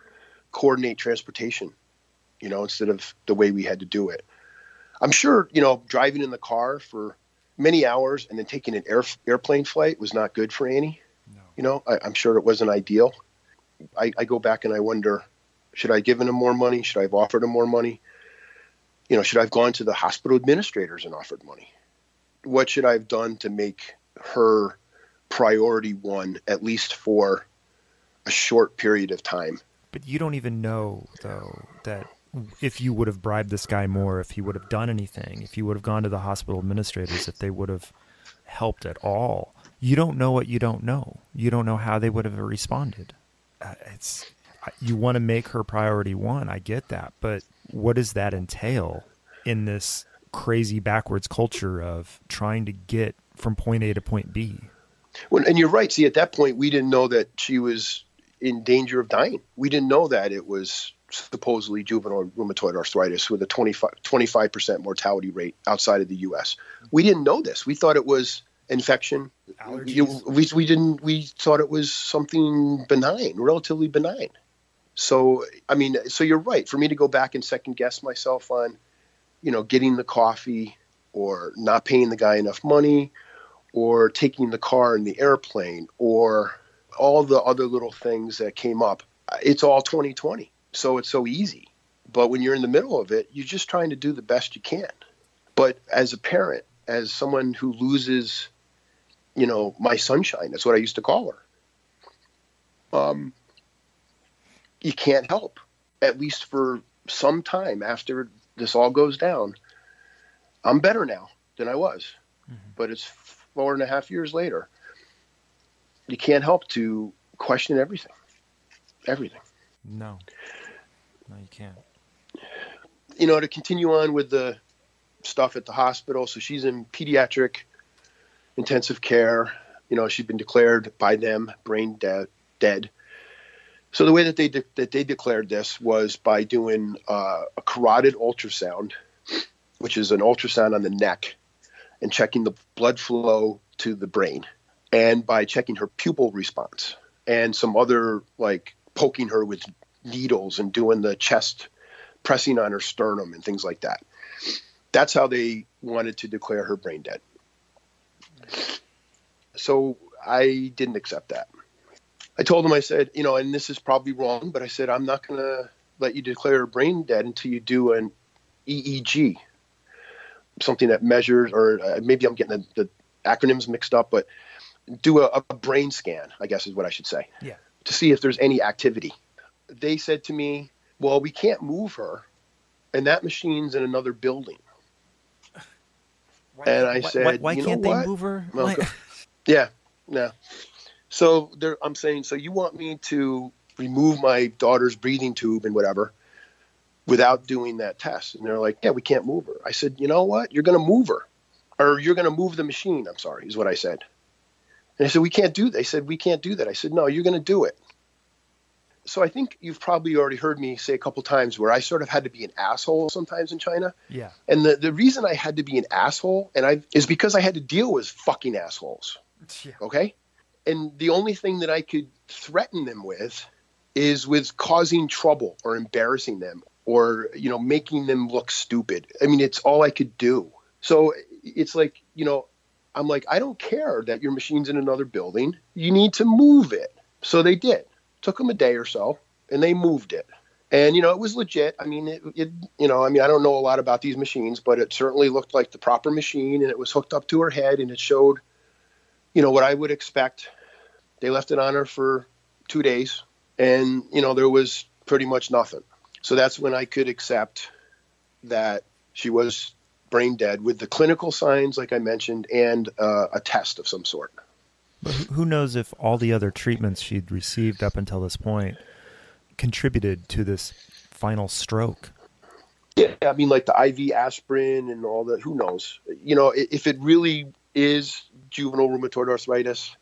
coordinate transportation, you know, instead of the way we had to do it. I'm sure, you know, driving in the car for many hours and then taking an airplane flight was not good for Annie. No. You know, I'm sure it wasn't ideal. I go back and I wonder, should I have given him more money? Should I have offered him more money? You know, should I have gone to the hospital administrators and offered money? What should I have done to make her priority one, at least for a short period of time? But you don't even know, though, that if you would have bribed this guy more, if he would have done anything, if you would have gone to the hospital administrators, if they would have helped at all, you don't know what you don't know. You don't know how they would have responded. You want to make her priority one. I get that. But what does that entail in this crazy backwards culture of trying to get from point A to point B? Well, and you're right. See, at that point, we didn't know that she was in danger of dying. We didn't know that it was supposedly juvenile rheumatoid arthritis with a 25% mortality rate outside of the U.S. We didn't know this. We thought it was infection. Allergies. We thought it was something benign, relatively benign. So, I mean, so you're right. For me to go back and second guess myself on, you know, getting the coffee or not paying the guy enough money or taking the car in the airplane or all the other little things that came up, it's all 2020. So it's so easy. But when you're in the middle of it, you're just trying to do the best you can. But as a parent, as someone who loses, you know, my sunshine, that's what I used to call her. You can't help, at least for some time after this all goes down. I'm better now than I was, but it's 4.5 years later. You can't help to question everything. No, you can't. You know, to continue on with the stuff at the hospital. So she's in pediatric intensive care. You know, she'd been declared by them brain dead. So the way that they declared this was by doing a carotid ultrasound, which is an ultrasound on the neck, and checking the blood flow to the brain, and by checking her pupil response and some other, like poking her with needles and doing the chest pressing on her sternum and things like that. That's how they wanted to declare her brain dead. So I didn't accept that. I told them, I said, you know, and this is probably wrong, but I said, I'm not going to let you declare her brain dead until you do an EEG, something that measures, or maybe I'm getting the acronyms mixed up, but do a brain scan, I guess is what I should say. Yeah. To see if there's any activity. They said to me, well, we can't move her, and that machine's in another building. Why can't they move her? Well, yeah, no. So I'm saying, so you want me to remove my daughter's breathing tube and whatever without doing that test? And they're like, yeah, we can't move her. I said, you know what? You're going to move her, or you're going to move the machine. I'm sorry, is what I said. And I said, we can't do that. They said, we can't do that. I said, no, you're going to do it. So I think you've probably already heard me say a couple times where I sort of had to be an asshole sometimes in China. Yeah. And the reason I had to be an asshole is because I had to deal with fucking assholes. Yeah. Okay? And the only thing that I could threaten them with is with causing trouble or embarrassing them or, you know, making them look stupid. I mean, it's all I could do. So it's like, you know, I'm like, I don't care that your machine's in another building. You need to move it. So they did. Took them a day or so, and they moved it. And, you know, it was legit. I mean, I don't know a lot about these machines, but it certainly looked like the proper machine, and it was hooked up to her head, and it showed, you know, what I would expect. They left it on her for 2 days, and, you know, there was pretty much nothing. So that's when I could accept that she was brain dead with the clinical signs, like I mentioned, and a test of some sort. But who knows if all the other treatments she'd received up until this point contributed to this final stroke. Yeah, I mean, like the IV aspirin and all that, who knows? You know, if it really is juvenile rheumatoid arthritis,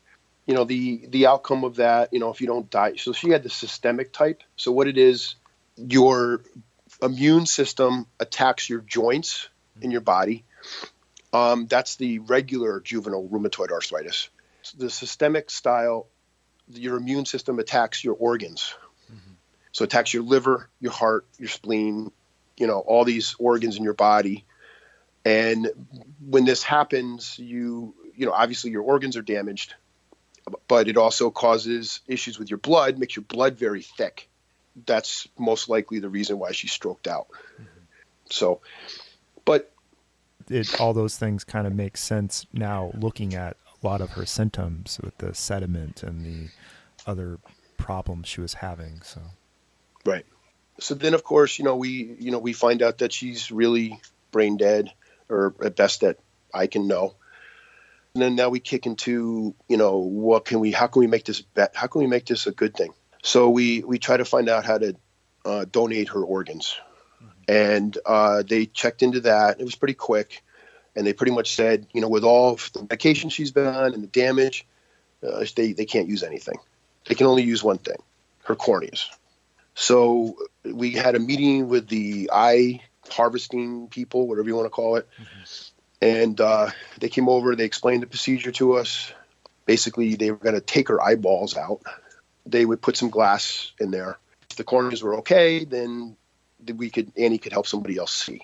you know, the outcome of that, you know, if you don't die. So she had the systemic type. So what it is, your immune system attacks your joints in your body. That's the regular juvenile rheumatoid arthritis. The systemic style, your immune system attacks your organs. So it attacks your liver, your heart, your spleen, you know, all these organs in your body. And when this happens, you know, obviously your organs are damaged, but it also causes issues with your blood, makes your blood very thick. That's most likely the reason why she stroked out. Mm-hmm. So, but all those things kind of make sense now looking at a lot of her symptoms with the sediment and the other problems she was having, so. Right. So then, of course, we find out that she's really brain dead, or at best that I can know. And then now we kick into, you know, how can we make this a good thing? So we try to find out how to donate her organs. Mm-hmm. And they checked into that. It was pretty quick. And they pretty much said, you know, with all the medication she's been on and the damage, they can't use anything. They can only use one thing, her corneas. So we had a meeting with the eye harvesting people, whatever you want to call it. Mm-hmm. And they came over, they explained the procedure to us. Basically, they were going to take her eyeballs out. They would put some glass in there. If the corneas were okay, then Annie could help somebody else see.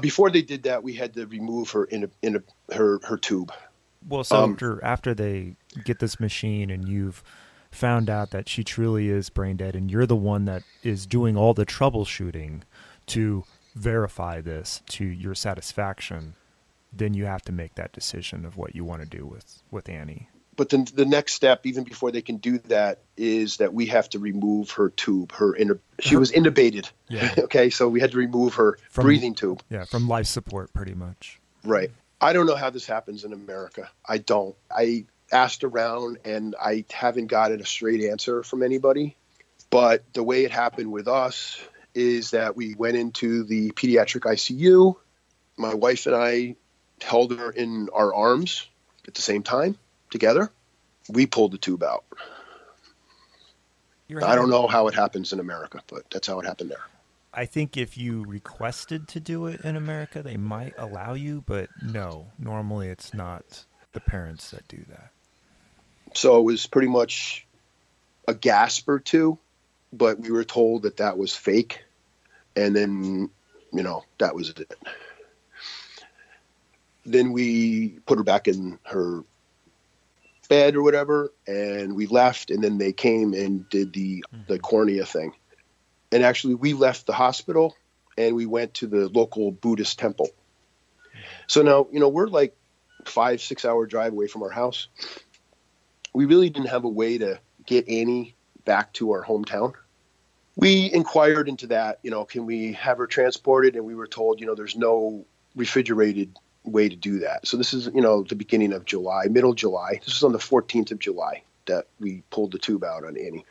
Before they did that, we had to remove her her tube. Well, so after they get this machine and you've found out that she truly is brain dead, and you're the one that is doing all the troubleshooting to verify this to your satisfaction, then you have to make that decision of what you want to do with Annie. But then the next step, even before they can do that, is that we have to remove her tube. She was intubated. Yeah. Okay, so we had to remove her breathing tube. Yeah, from life support, pretty much. Right. I don't know how this happens in America. I asked around, and I haven't gotten a straight answer from anybody. But the way it happened with us is that we went into the pediatric ICU. My wife and I held her in our arms at the same time together. We pulled the tube out. I don't know how it happens in America, but that's how it happened there. I think if you requested to do it in America, they might allow you, but no, normally it's not the parents that do that. So it was pretty much a gasp or two, but we were told that that was fake. And then, you know, that was it. Then we put her back in her bed or whatever, and we left. And then they came and did the cornea thing. And actually, we left the hospital and we went to the local Buddhist temple. So now, you know, we're like 5-6 hour drive away from our house. We really didn't have a way to get Annie back to our hometown. We inquired into that, you know, can we have her transported? And we were told, you know, there's no refrigerated way to do that. So this is, you know, the beginning of July, middle July. This was on the 14th of July that we pulled the tube out on Annie.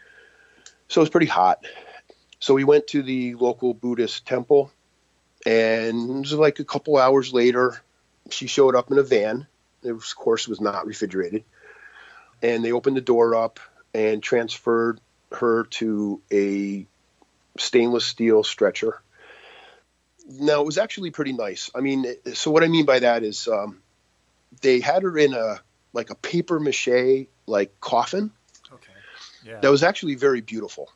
So it was pretty hot. So we went to the local Buddhist temple, and it was like a couple hours later, she showed up in a van. It was, of course, was not refrigerated. And they opened the door up and transferred her to a stainless steel stretcher. Now, it was actually pretty nice. I mean, so what I mean by that is they had her in a papier-mâché, like, coffin. Okay. Yeah. That was actually very beautiful.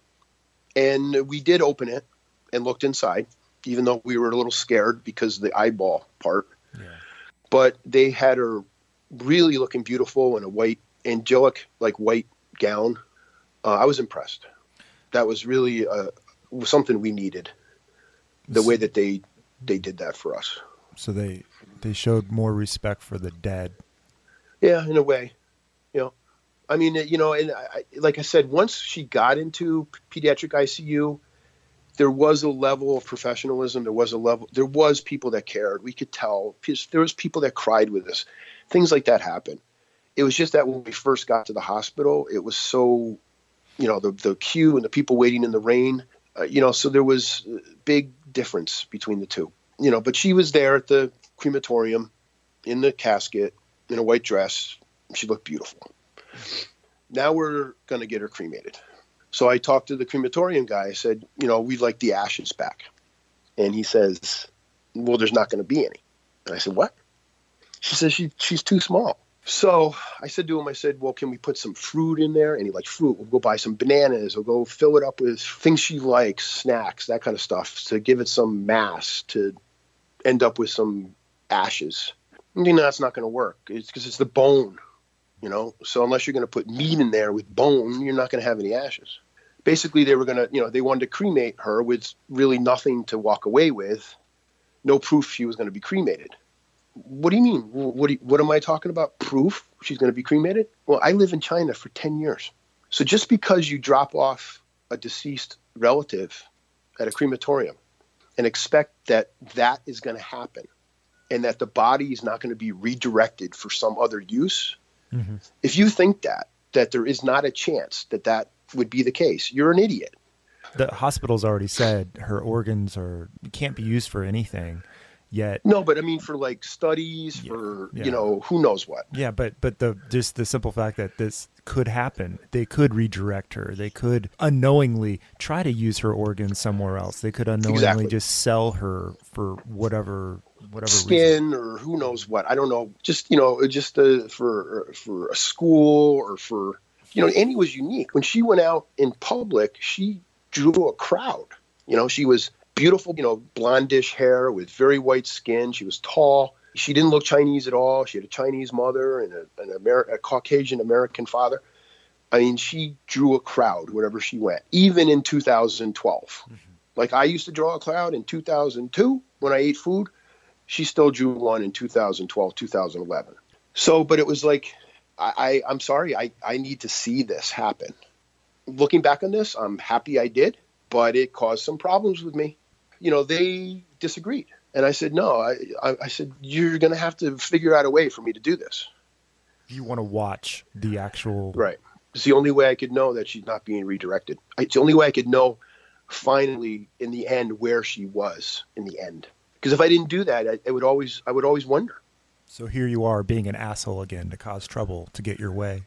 And we did open it and looked inside, even though we were a little scared because of the eyeball part. Yeah. But they had her really looking beautiful in a white, angelic, like white gown. I was impressed. That was really something we needed, the way that they did that for us. So they showed more respect for the dead. Yeah, in a way, you know. I mean, you know, and I, like I said, once she got into pediatric ICU, there was a level of professionalism. There was people that cared. We could tell. There was people that cried with us. Things like that happened. It was just that when we first got to the hospital, it was so, you know, the queue and the people waiting in the rain, you know, so there was a big difference between the two. You know, but she was there at the crematorium in the casket in a white dress. She looked beautiful. Now we're going to get her cremated. So I talked to the crematorium guy. I said, you know, we'd like the ashes back. And he says, well, there's not going to be any. And I said, what? She says, she's too small. So I said to him, I said, well, can we put some fruit in there? And he liked fruit. We'll go buy some bananas. We'll go fill it up with things she likes, snacks, that kind of stuff, to give it some mass to end up with some ashes. And, you know, that's not going to work. It's because it's the bone. You know, so unless you're going to put meat in there with bone, you're not going to have any ashes. Basically, they were going to, you know, they wanted to cremate her with really nothing to walk away with, no proof she was going to be cremated. What do you mean? What am I talking about? Proof she's going to be cremated? Well, I live in China for 10 years. So just because you drop off a deceased relative at a crematorium and expect that is going to happen and that the body is not going to be redirected for some other use. Mm-hmm. If you think that there is not a chance that would be the case, you're an idiot. The hospital's already said her organs can't be used for anything yet. No, but I mean for like studies, you know, who knows what. Yeah, but just the simple fact that this could happen. They could redirect her. They could unknowingly try to use her organs somewhere else. They could unknowingly just sell her for whatever skin reason. Or who knows what. I don't know. Just, you know, just for a school or for, you know, Annie was unique. When she went out in public, she drew a crowd. You know, she was beautiful, you know, blondish hair with very white skin. She was tall. She didn't look Chinese at all. She had a Chinese mother and a Caucasian American father. I mean, she drew a crowd wherever she went, even in 2012. Mm-hmm. Like I used to draw a crowd in 2002 when I ate food. She still drew one in 2012, 2011. So, but it was like, I'm sorry, I need to see this happen. Looking back on this, I'm happy I did, but it caused some problems with me. You know, they disagreed. And I said, no, I said, you're going to have to figure out a way for me to do this. You want to watch the actual... Right. It's the only way I could know that she's not being redirected. It's the only way I could know finally in the end where she was in the end. Because if I didn't do that, I would always wonder. So here you are being an asshole again to cause trouble to get your way.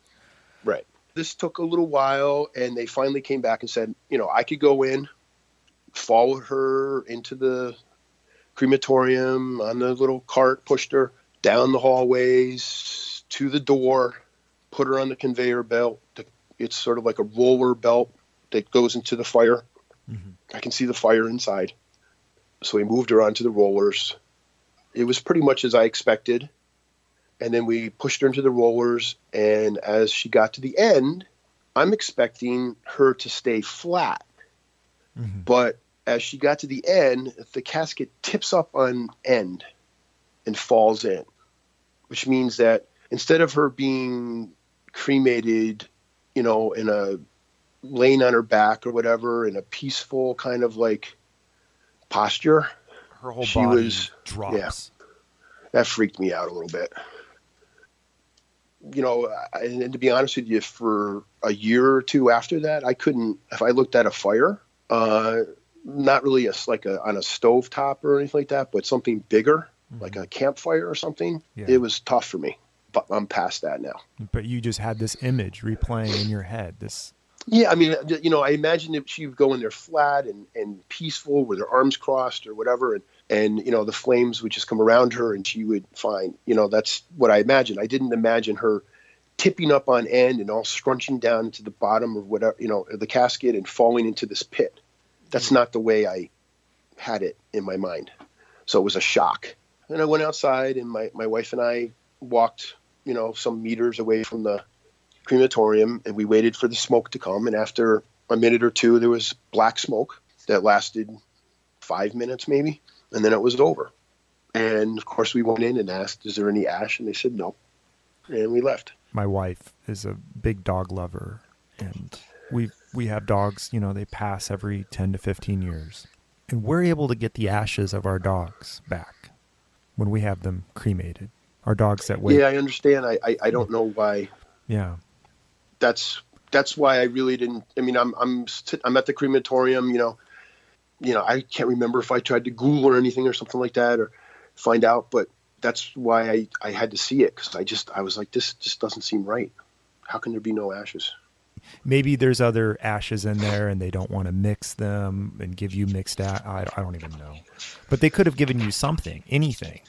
Right. This took a little while, and they finally came back and said, you know, I could go in, follow her into the crematorium on the little cart, pushed her down the hallways to the door, put her on the conveyor belt. It's sort of like a roller belt that goes into the fire. Mm-hmm. I can see the fire inside. So we moved her onto the rollers. It was pretty much as I expected. And then we pushed her into the rollers. And as she got to the end, I'm expecting her to stay flat. Mm-hmm. But as she got to the end, the casket tips up on end and falls in, which means that instead of her being cremated, you know, in a laying on her back or whatever, in a peaceful kind of like posture, her whole body drops. Yeah, that freaked me out a little bit. You know, and to be honest with you, for a year or two after that, I couldn't. If I looked at a fire, not really on a stovetop or anything like that, but something bigger, mm-hmm. like a campfire or something, It was tough for me. But I'm past that now. But you just had this image replaying in your head. This. Yeah, I mean, you know, I imagined if she would go in there flat and peaceful with her arms crossed or whatever. And, you know, the flames would just come around her and she would find, you know, that's what I imagined. I didn't imagine her tipping up on end and all scrunching down into the bottom of whatever, you know, the casket and falling into this pit. That's not the way I had it in my mind. So it was a shock. And I went outside, and my wife and I walked, you know, some meters away from the crematorium, and we waited for the smoke to come. And after a minute or two, there was black smoke that lasted 5 minutes maybe, and then it was over. And of course we went in and asked, is there any ash? And they said no. And we left. My wife is a big dog lover, and we have dogs, you know, they pass every 10 to 15 years. And we're able to get the ashes of our dogs back when we have them cremated. Our dogs that way. Yeah, I understand. I don't know why. Yeah. That's why I really didn't. I mean, I'm at the crematorium, you know, I can't remember if I tried to Google or anything or something like that or find out, but that's why I had to see it, because I was like, this just doesn't seem right. How can there be no ashes? Maybe there's other ashes in there and they don't want to mix them and give you mixed ash. I don't even know. But they could have given you something, anything.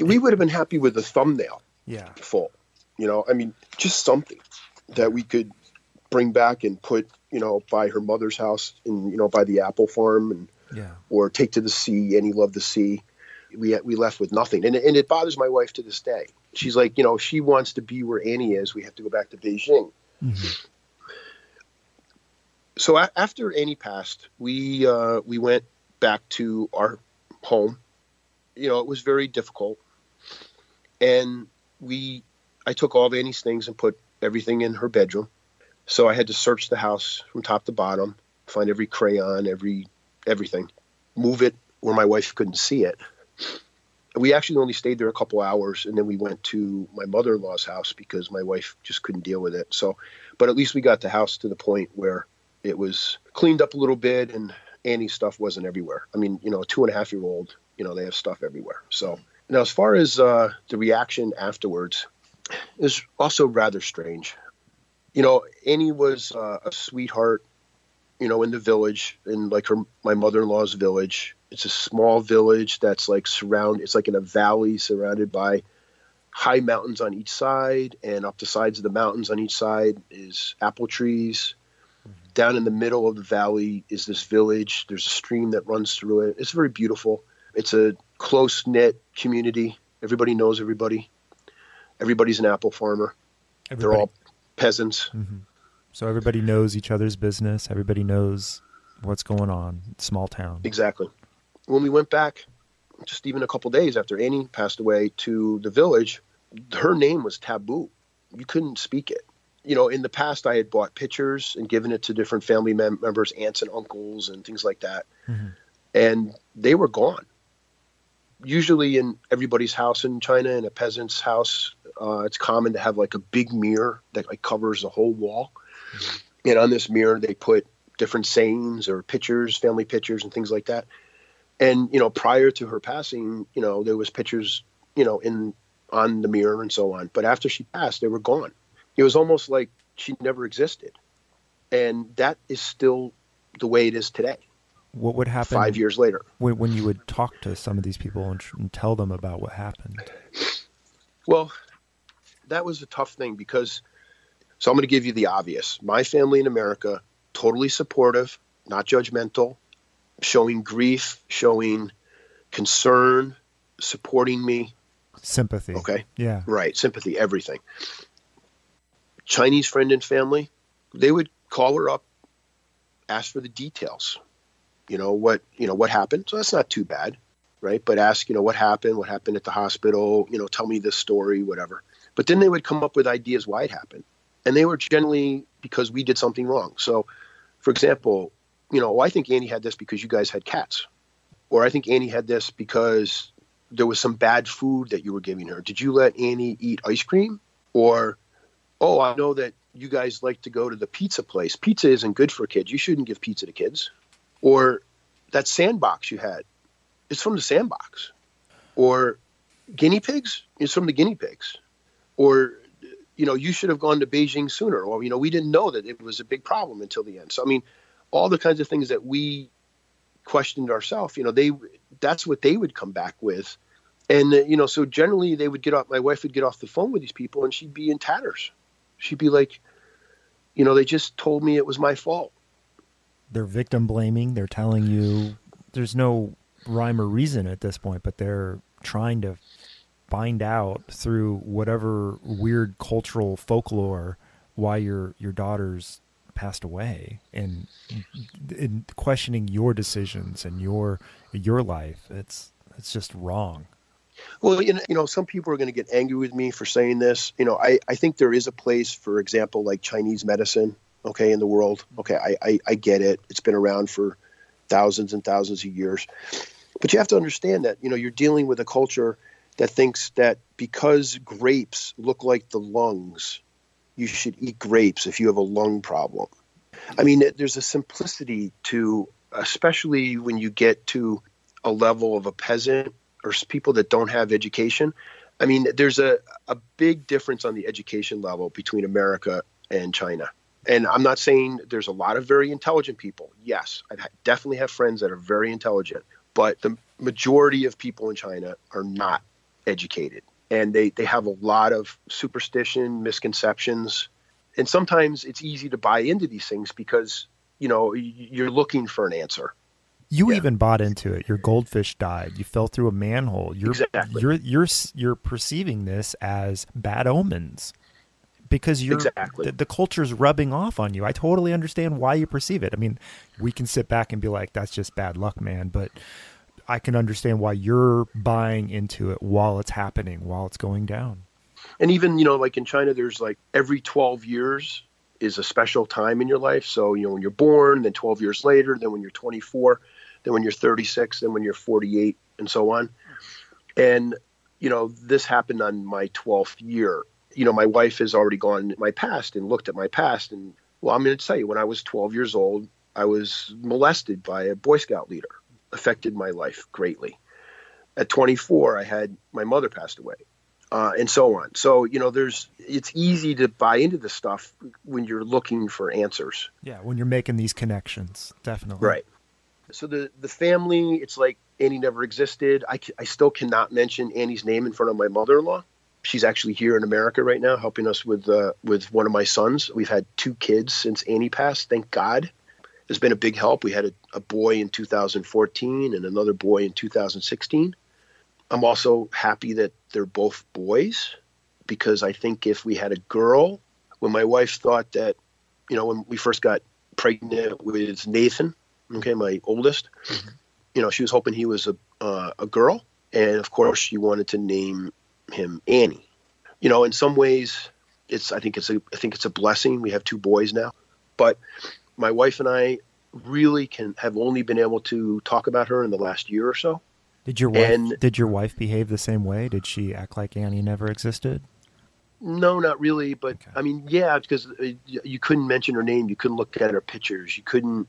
We would have been happy with a thumbnail. Yeah. Full. You know, I mean, just something that we could bring back and put, you know, by her mother's house and, you know, by the apple farm and, yeah, or take to the sea. Annie loved the sea. We left with nothing. And it bothers my wife to this day. She's like, you know, if she wants to be where Annie is, we have to go back to Beijing. Mm-hmm. So after Annie passed, we went back to our home. You know, it was very difficult. And I took all of Annie's things and put everything in her bedroom. So I had to search the house from top to bottom, find every crayon, everything, move it where my wife couldn't see it. We actually only stayed there a couple hours, and then we went to my mother-in-law's house because my wife just couldn't deal with it. So, but at least we got the house to the point where it was cleaned up a little bit and Annie's stuff wasn't everywhere. I mean, you know, a 2.5-year-old, you know, they have stuff everywhere. So now as far as the reaction afterwards, it was also rather strange. You know, Annie was a sweetheart, you know, in the village, in like my mother-in-law's village. It's a small village that's like it's like in a valley surrounded by high mountains on each side, and up the sides of the mountains on each side is apple trees. Mm-hmm. Down in the middle of the valley is this village. There's a stream that runs through it. It's very beautiful. It's a close-knit community. Everybody knows everybody. Everybody's an apple farmer. Everybody. They're all peasants. Mm-hmm. So everybody knows each other's business. Everybody knows what's going on. It's a small town. Exactly. When we went back, just even a couple days after Annie passed away, to the village, her name was taboo. You couldn't speak it. You know, in the past, I had bought pictures and given it to different family members, aunts and uncles and things like that. Mm-hmm. And they were gone. Usually in everybody's house in China, in a peasant's house, it's common to have like a big mirror that like covers the whole wall. Mm-hmm. And on this mirror, they put different sayings or pictures, family pictures and things like that. And, you know, prior to her passing, you know, there was pictures, you know, on the mirror and so on. But after she passed, they were gone. It was almost like she never existed. And that is still the way it is today. What would happen 5 years later when you would talk to some of these people and tell them about what happened? Well, that was a tough thing because, so I'm going to give you the obvious. My family in America, totally supportive, not judgmental, showing grief, showing concern, supporting me. Sympathy. Okay. Yeah. Right. Sympathy, everything. Chinese friend and family, they would call her up, ask for the details. What happened? So that's not too bad, right? But ask, you know, what happened at the hospital, you know, tell me this story, whatever. But then they would come up with ideas why it happened. And they were generally because we did something wrong. So, for example, you know, well, I think Annie had this because you guys had cats. Or I think Annie had this because there was some bad food that you were giving her. Did you let Annie eat ice cream? Or, oh, I know that you guys like to go to the pizza place. Pizza isn't good for kids. You shouldn't give pizza to kids. Or that sandbox you had, it's from the sandbox. Or guinea pigs, it's from the guinea pigs. Or, you know, you should have gone to Beijing sooner. Or, you know, we didn't know that it was a big problem until the end. So, I mean, all the kinds of things that we questioned ourselves, you know, that's what they would come back with. And, you know, so generally they would my wife would get off the phone with these people and she'd be in tatters. She'd be like, you know, they just told me it was my fault. They're victim blaming. They're telling you there's no rhyme or reason at this point, but they're trying to find out through whatever weird cultural folklore why your daughter's passed away, and in questioning your decisions and your life. It's just wrong. Well, you know, some people are going to get angry with me for saying this. You know, I think there is a place, for example, like Chinese medicine, okay, in the world. Okay, I get it. It's been around for thousands and thousands of years. But you have to understand that, you know, you're dealing with a culture that thinks that because grapes look like the lungs, you should eat grapes if you have a lung problem. I mean, there's a simplicity to, especially when you get to a level of a peasant or people that don't have education. I mean, there's a big difference on the education level between America and China. And I'm not saying there's a lot of very intelligent people. Yes, I definitely have friends that are very intelligent, but the majority of people in China are not educated. And they have a lot of superstition, misconceptions. And sometimes it's easy to buy into these things because, you know, you're looking for an answer. You even bought into it. Your goldfish died. You fell through a manhole. You're perceiving this as bad omens because the culture's rubbing off on you. I totally understand why you perceive it. I mean, we can sit back and be like, that's just bad luck, man. But I can understand why you're buying into it while it's happening, while it's going down. And even, you know, like in China, there's like every 12 years is a special time in your life. So, you know, when you're born, then 12 years later, then when you're 24, then when you're 36, then when you're 48, and so on. And, you know, this happened on my 12th year. You know, my wife has already gone my past and looked at my past. And, well, I'm going to tell you, when I was 12 years old, I was molested by a Boy Scout leader. Affected my life greatly. At 24, I had my mother passed away, and so on. So, you know, it's easy to buy into this stuff when you're looking for answers. Yeah. When you're making these connections, definitely. Right. So the family, it's like Annie never existed. I still cannot mention Annie's name in front of my mother-in-law. She's actually here in America right now, helping us with one of my sons. We've had two kids since Annie passed. Thank God. It's been a big help. We had a boy in 2014 and another boy in 2016. I'm also happy that they're both boys because I think if we had a girl, when my wife thought that, you know, when we first got pregnant with Nathan, okay, my oldest, mm-hmm. you know, she was hoping he was a girl. And of course she wanted to name him Annie. You know, in some ways I think it's a blessing. We have two boys now, but my wife and I really have only been able to talk about her in the last year or so. Did your wife behave the same way? Did she act like Annie never existed? No, not really. But okay. I mean, yeah, because you couldn't mention her name. You couldn't look at her pictures. You couldn't,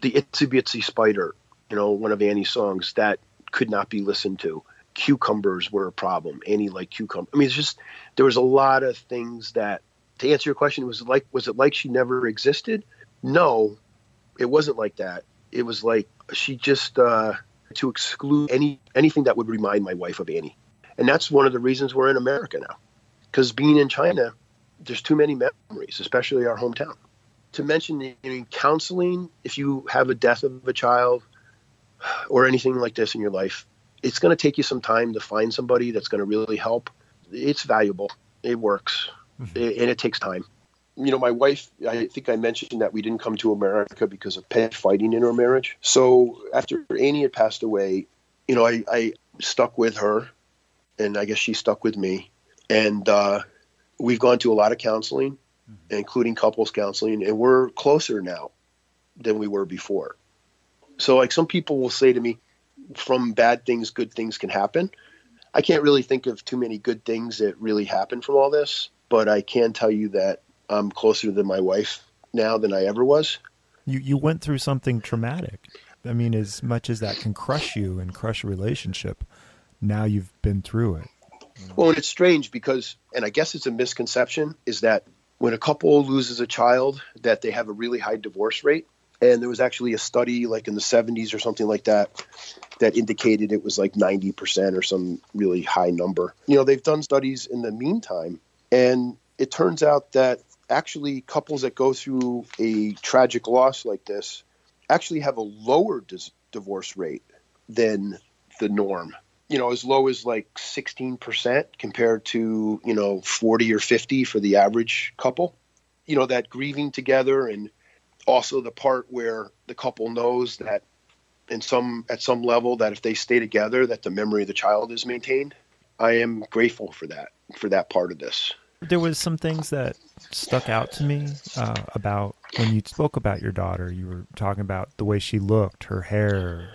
the Itsy Bitsy Spider, you know, one of Annie's songs that could not be listened to. Cucumbers were a problem. Annie liked cucumbers. I mean, it's just, there was a lot of things that, to answer your question, was it like she never existed? No, it wasn't like that. It was like she just to exclude anything that would remind my wife of Annie. And that's one of the reasons we're in America now, because being in China, there's too many memories, especially our hometown. To mention counseling, if you have a death of a child or anything like this in your life, it's going to take you some time to find somebody that's going to really help. It's valuable. It works. Mm-hmm. And it takes time. You know, my wife, I think I mentioned that we didn't come to America because of pet fighting in our marriage. So after Annie had passed away, you know, I stuck with her, and I guess she stuck with me. And we've gone to a lot of counseling, mm-hmm. including couples counseling, and we're closer now than we were before. So like some people will say to me, from bad things, good things can happen. I can't really think of too many good things that really happened from all this, but I can tell you that I'm closer to my wife now than I ever was. You went through something traumatic. I mean, as much as that can crush you and crush a relationship, now you've been through it. Well, and it's strange because, and I guess it's a misconception, is that when a couple loses a child, that they have a really high divorce rate. And there was actually a study like in the 70s or something like that indicated it was like 90% or some really high number. You know, they've done studies in the meantime, and it turns out that actually couples that go through a tragic loss like this actually have a lower divorce rate than the norm. You know, as low as like 16% compared to, 40 or 50 for the average couple. You know, that grieving together, and also the part where the couple knows that at some level that if they stay together, that the memory of the child is maintained. I am grateful for that part of this. There was some things that stuck out to me about when you spoke about your daughter. You were talking about the way she looked, her hair,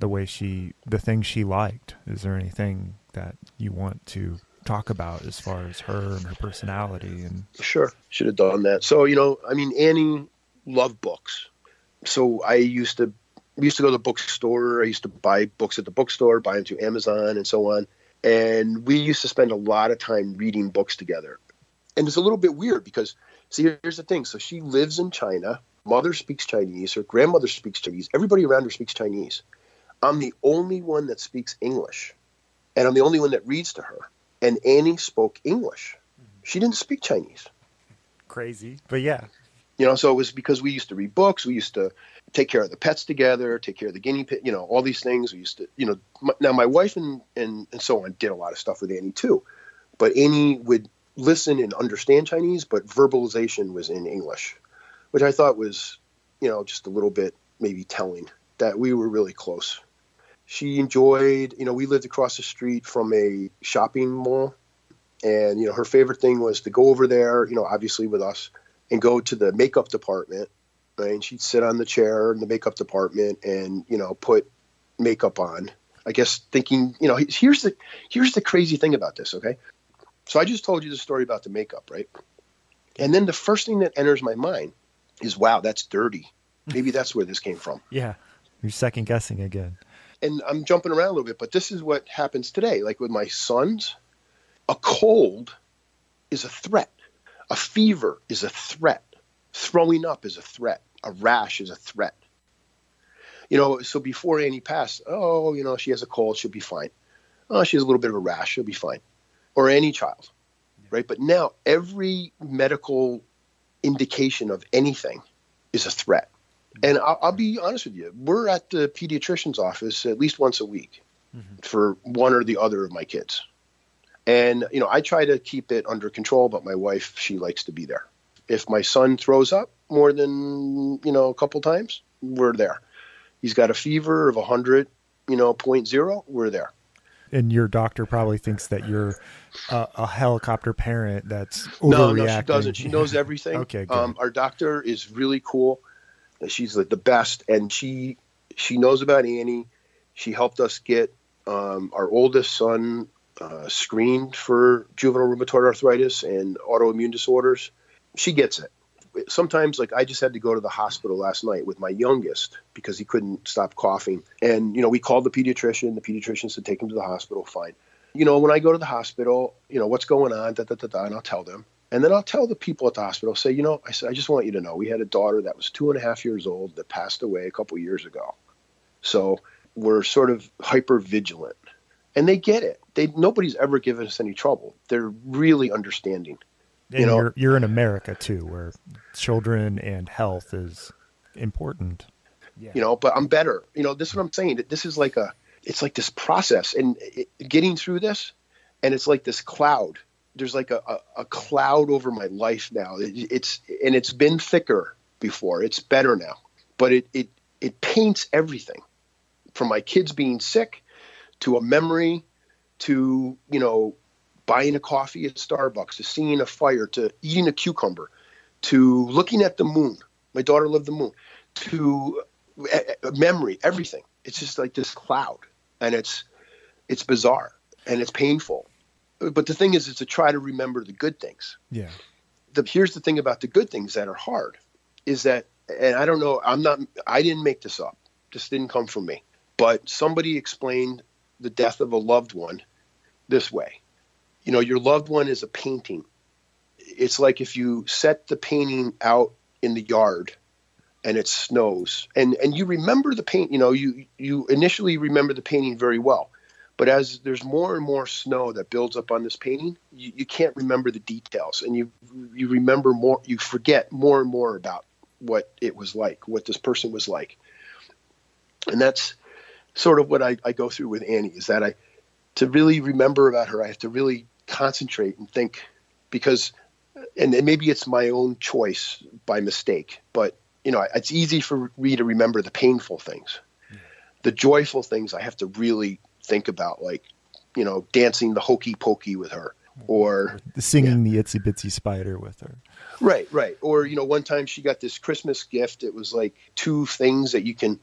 the things she liked. Is there anything that you want to talk about as far as her and her personality? And sure, should have done that. So, Annie loved books. So we used to go to the bookstore. I used to buy books at the bookstore, buy them through Amazon and so on. And we used to spend a lot of time reading books together. And it's a little bit weird because, see, here's the thing. So she lives in China. Mother speaks Chinese. Her grandmother speaks Chinese. Everybody around her speaks Chinese. I'm the only one that speaks English. And I'm the only one that reads to her. And Annie spoke English. She didn't speak Chinese. Crazy, but yeah. So it was because we used to read books. We used to take care of the pets together, take care of the guinea pig, all these things. We used to, now my wife and so on did a lot of stuff with Annie too. But Annie would listen and understand Chinese, but verbalization was in English, which I thought was, just a little bit maybe telling that we were really close. She enjoyed, we lived across the street from a shopping mall. And, her favorite thing was to go over there, obviously with us, and go to the makeup department, right? And she'd sit on the chair in the makeup department and, put makeup on. I guess thinking, here's the crazy thing about this, okay? So I just told you the story about the makeup, right? And then the first thing that enters my mind is, wow, that's dirty. Maybe that's where this came from. Yeah, you're second guessing again. And I'm jumping around a little bit, but this is what happens today. Like with my sons, a cold is a threat. A fever is a threat. Throwing up is a threat. A rash is a threat. So before Annie passed, she has a cold, she'll be fine. Oh, she has a little bit of a rash, she'll be fine. Or any child, right? But now every medical indication of anything is a threat. And I'll be honest with you, we're at the pediatrician's office at least once a week for one or the other of my kids. And, I try to keep it under control, but my wife, she likes to be there. If my son throws up more than, a couple times, we're there. He's got a fever of 100, 0.0, we're there. And your doctor probably thinks that you're a helicopter parent that's overreacting. No, she doesn't. She knows everything. Okay, good. Our doctor is really cool. She's like the best. And she knows about Annie. She helped us get our oldest son screened for juvenile rheumatoid arthritis and autoimmune disorders. She gets it. Sometimes, I just had to go to the hospital last night with my youngest because he couldn't stop coughing. And, we called the pediatrician. The pediatrician said, take him to the hospital. Fine. When I go to the hospital, what's going on, and I'll tell them. And then I'll tell the people at the hospital, say, I just want you to know, we had a daughter that was 2.5 years old that passed away a couple years ago. So we're sort of hyper-vigilant. And they get it. Nobody's ever given us any trouble. They're really understanding. And you're in America too, where children and health is important. Yeah. But I'm better. This is what I'm saying. This is like it's like this process and getting through this, and it's like this cloud. There's like a cloud over my life now. It's been thicker before. It's better now, but it paints everything, from my kids being sick to a memory, to, buying a coffee at Starbucks, to seeing a fire, to eating a cucumber, to looking at the moon. My daughter loved the moon. To memory, everything. It's just like this cloud, and it's bizarre, and it's painful. But the thing is to try to remember the good things. Yeah. Here's the thing about the good things that are hard is that, and I don't know, I didn't make this up. This didn't come from me. But somebody explained the death of a loved one this way. Your loved one is a painting. It's like if you set the painting out in the yard and it snows, and you remember the paint, you initially remember the painting very well, But as there's more and more snow that builds up on this painting, you can't remember the details, and you remember more, you forget more and more about what it was like, what this person was like. And that's sort of what I go through with Annie, is that to really remember about her, I have to really concentrate and think, because, and maybe it's my own choice by mistake, but you know, it's easy for me to remember the painful things. The joyful things I have to really think about, like, you know, dancing the hokey pokey with her, or singing the Itsy Bitsy Spider with her. Right, right. Or, you know, one time she got this Christmas gift. It was like two things that you can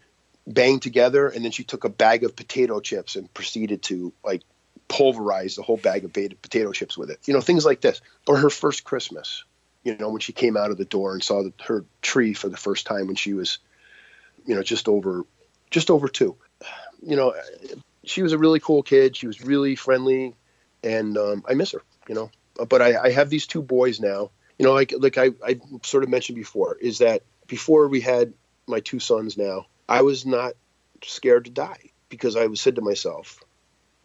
bang together. And then she took a bag of potato chips and proceeded to like pulverize the whole bag of potato chips with it. You know, things like this. Or her first Christmas, you know, when she came out of the door and saw her tree for the first time when she was, you know, just over two. You know, she was a really cool kid. She was really friendly, and I miss her, you know. But I have these two boys now, you know, like I sort of mentioned before, is that before we had my two sons now, I was not scared to die, because I said to myself,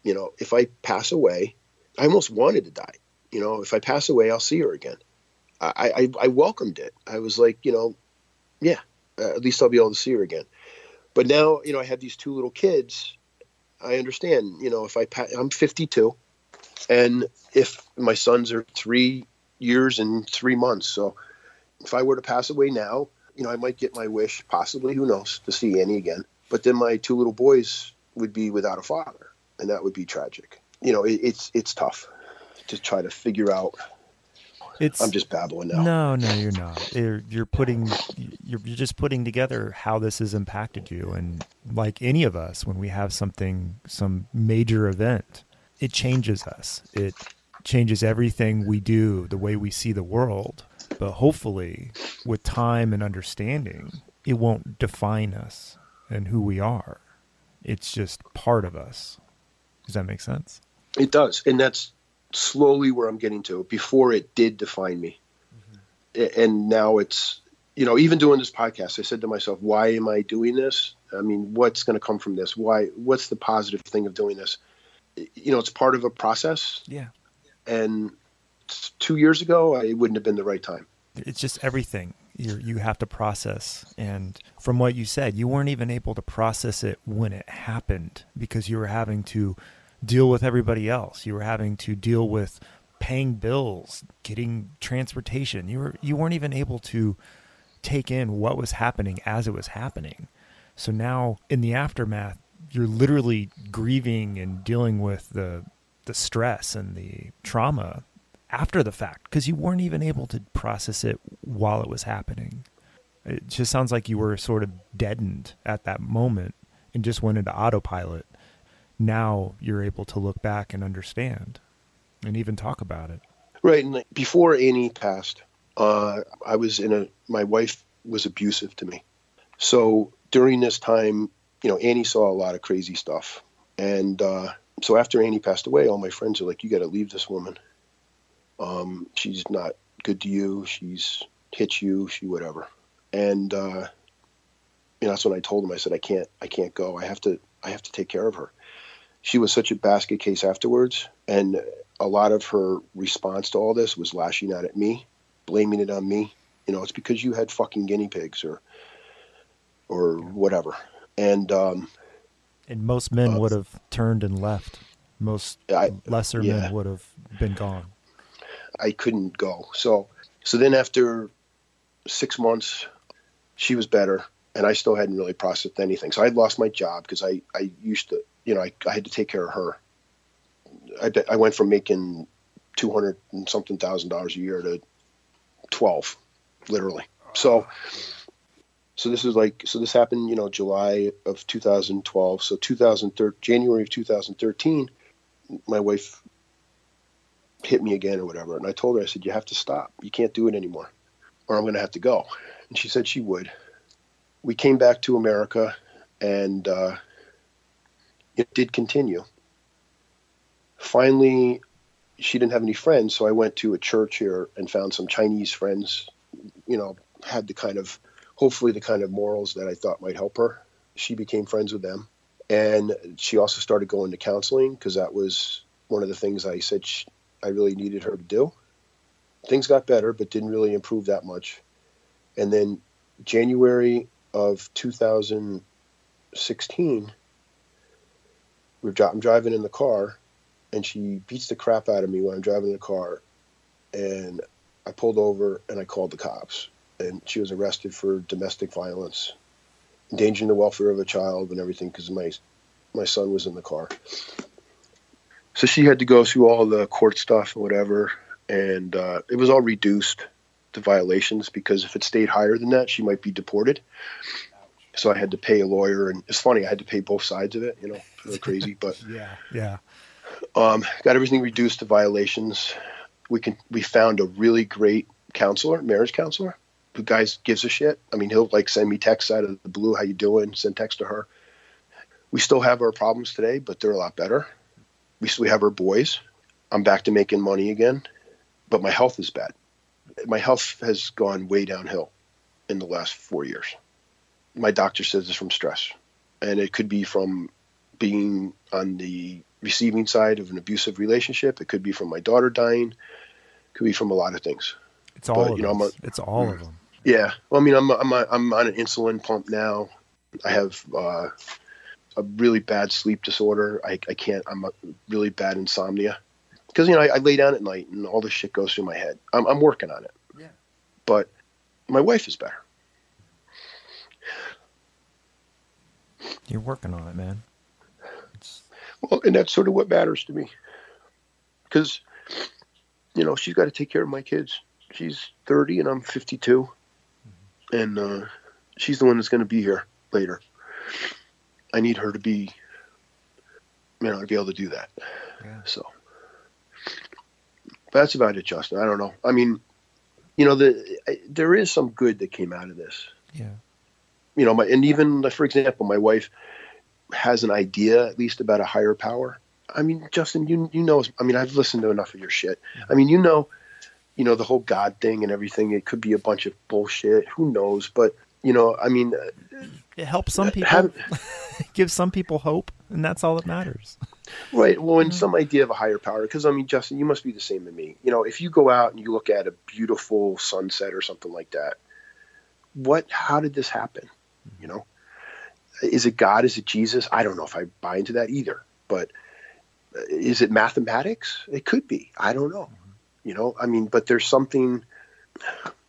you know, if I pass away, I almost wanted to die. You know, if I pass away, I'll see her again. I welcomed it. I was like, you know, yeah, at least I'll be able to see her again. But now, you know, I have these two little kids. I understand, you know, if I'm 52, and if my sons are 3 years and 3 months. So if I were to pass away now, you know, I might get my wish, possibly, who knows, to see Annie again. But then my two little boys would be without a father, and that would be tragic. You know, it's tough to try to figure out. I'm just babbling now. No, you're not. You're just putting together how this has impacted you. And like any of us, when we have some major event, it changes us. It changes everything we do, the way we see the world. But hopefully, with time and understanding, it won't define us and who we are. It's just part of us. Does that make sense? It does. And that's slowly where I'm getting to. Before, it did define me. Mm-hmm. And now it's, you know, even doing this podcast, I said to myself, why am I doing this? I mean, what's going to come from this? What's the positive thing of doing this? You know, it's part of a process. Yeah. And 2 years ago, it wouldn't have been the right time. It's just everything you have to process. And from what you said, you weren't even able to process it when it happened, because you were having to deal with everybody else. You were having to deal with paying bills, getting transportation. You weren't even able to take in what was happening as it was happening. So now in the aftermath, you're literally grieving and dealing with the stress and the trauma after the fact, because you weren't even able to process it while it was happening. It just sounds like you were sort of deadened at that moment and just went into autopilot. Now you're able to look back and understand and even talk about it. Right. And before Annie passed, my wife was abusive to me. So during this time, you know, Annie saw a lot of crazy stuff. And so after Annie passed away, all my friends are like, you got to leave this woman. She's not good to you. She's hit you. She whatever. And, you know, that's when I told them, I said, I can't go. I have to take care of her. She was such a basket case afterwards, and a lot of her response to all this was lashing out at me, blaming it on me. You know, it's because you had fucking guinea pigs or whatever. And most men would have turned and left. Most lesser men would have been gone. I couldn't go. So then after 6 months, she was better, and I still hadn't really processed anything. So I'd lost my job, because I used to, you know, I had to take care of her. I went from making $200,000 a year to 12, literally. So this happened, you know, July of 2012. So January of 2013, my wife hit me again or whatever. And I told her, I said, you have to stop. You can't do it anymore, or I'm going to have to go. And she said she would. We came back to America, and, it did continue. Finally, she didn't have any friends, so I went to a church here and found some Chinese friends, you know, had the kind of morals that I thought might help her. She became friends with them. And she also started going to counseling because that was one of the things I said I really needed her to do. Things got better, but didn't really improve that much. And then January of 2016, I'm driving in the car, and she beats the crap out of me when I'm driving in the car. And I pulled over, and I called the cops. And she was arrested for domestic violence, endangering the welfare of a child and everything, because my son was in the car. So she had to go through all the court stuff and whatever, and it was all reduced to violations, because if it stayed higher than that, she might be deported. So I had to pay a lawyer, and it's funny, I had to pay both sides of it, really crazy, but yeah. Got everything reduced to violations. We found a really great counselor, marriage counselor, who gives a shit. I mean, he'll send me texts out of the blue, how you doing, send text to her. We still have our problems today, but they're a lot better. We have our boys. I'm back to making money again, but my health is bad. My health has gone way downhill in the last 4 years. My doctor says it's from stress, and it could be from being on the receiving side of an abusive relationship. It could be from my daughter dying. It could be from a lot of things. It's all of them. It's all of them. Yeah. Well, I mean, I'm on an insulin pump now. I have a really bad sleep disorder. I'm a really bad insomnia because, I lay down at night and all this shit goes through my head. I'm working on it. Yeah. But my wife is better. You're working on it, man. Well, and that's sort of what matters to me because, she's got to take care of my kids. She's 30 and I'm 52, and she's the one that's going to be here later. I need her to be, to be able to do that. Yeah. So but that's about it, Justin. I don't know. I mean, there is some good that came out of this. Yeah. And even, for example, my wife has an idea, at least, about a higher power. I mean, Justin, I've listened to enough of your shit. I mean, the whole God thing and everything, it could be a bunch of bullshit. Who knows? But, it helps some people, it gives some people hope, and that's all that matters. Right. Well, and some idea of a higher power, because, Justin, you must be the same to me. If you go out and you look at a beautiful sunset or something like that, how did this happen? Is it God? Is it Jesus? I don't know if I buy into that either, but is it mathematics? It could be. I don't know. But there's something,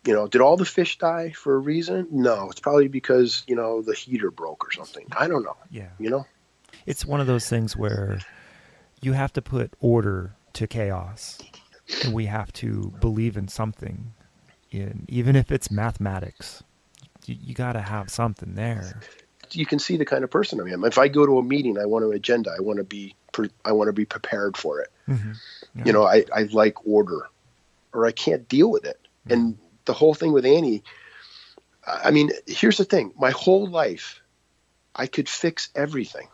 did all the fish die for a reason? No, it's probably because, the heater broke or something. I don't know. Yeah. It's one of those things where you have to put order to chaos, and we have to believe in something, even if it's mathematics. You got to have something there. You can see the kind of person I am. If I go to a meeting, I want an agenda. I want to be prepared for it. Mm-hmm. Yeah. I like order, or I can't deal with it. Mm-hmm. And the whole thing with Annie, here's the thing. My whole life, I could fix everything.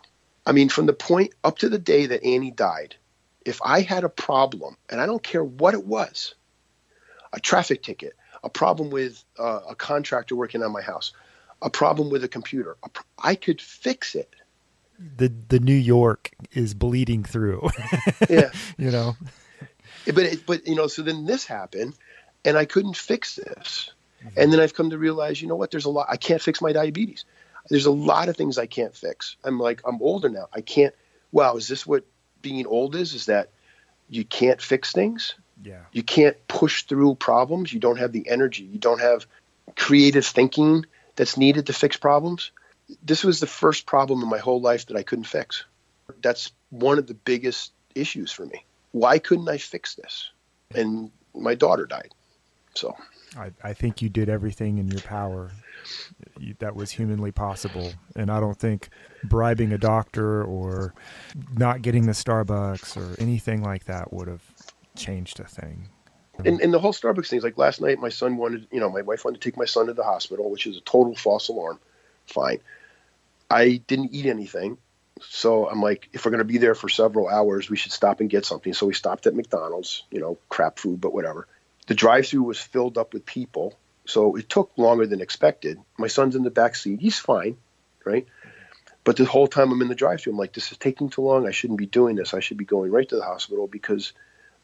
From the point up to the day that Annie died, if I had a problem, and I don't care what it was, a traffic ticket, a problem with a contractor working on my house, a problem with a computer, I could fix it. The New York is bleeding through. Yeah. So then this happened, and I couldn't fix this. Mm-hmm. And then I've come to realize, there's a lot, I can't fix my diabetes. There's a lot of things I can't fix. I'm older now. I can't, is this what being old is that you can't fix things? Yeah. You can't push through problems. You don't have the energy. You don't have creative thinking that's needed to fix problems. This was the first problem in my whole life that I couldn't fix. That's one of the biggest issues for me. Why couldn't I fix this? And my daughter died. So I think you did everything in your power that was humanly possible. And I don't think bribing a doctor or not getting the Starbucks or anything like that would have changed a thing. And the whole Starbucks thing is like last night, my son wanted, my wife wanted to take my son to the hospital, which is a total false alarm. Fine. I didn't eat anything. So I'm like, if we're going to be there for several hours, we should stop and get something. So we stopped at McDonald's, crap food, but whatever. The drive-through was filled up with people. So it took longer than expected. My son's in the back seat. He's fine. Right. But the whole time I'm in the drive-thru, I'm like, this is taking too long. I shouldn't be doing this. I should be going right to the hospital because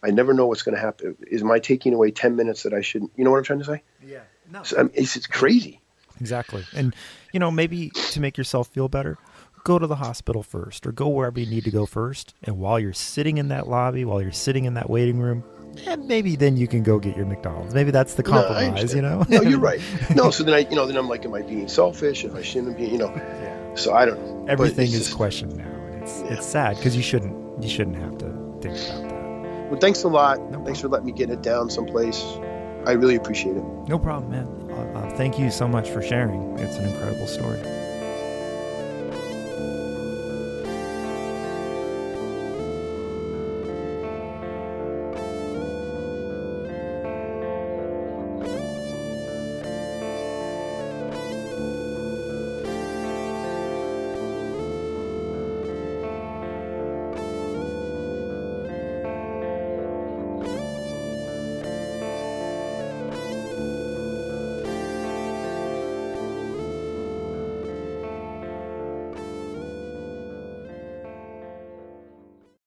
I never know what's going to happen. Is my taking away 10 minutes that I shouldn't? You know what I'm trying to say? Yeah. No. So, I mean, it's crazy. Exactly. And, you know, maybe to make yourself feel better, go to the hospital first or go wherever you need to go first. And while you're sitting in that lobby, while you're sitting in that waiting room, maybe then you can go get your McDonald's. Maybe that's the compromise, you know? No, you're right. No, so then then I'm like, am I being selfish? If I shouldn't be, Yeah. So I don't know. Everything is just questioned now. And it's sad because you shouldn't have to think about that. Well, thanks a lot. No, thanks for letting me get it down someplace. I really appreciate it. No problem, man. Thank you so much for sharing. It's an incredible story.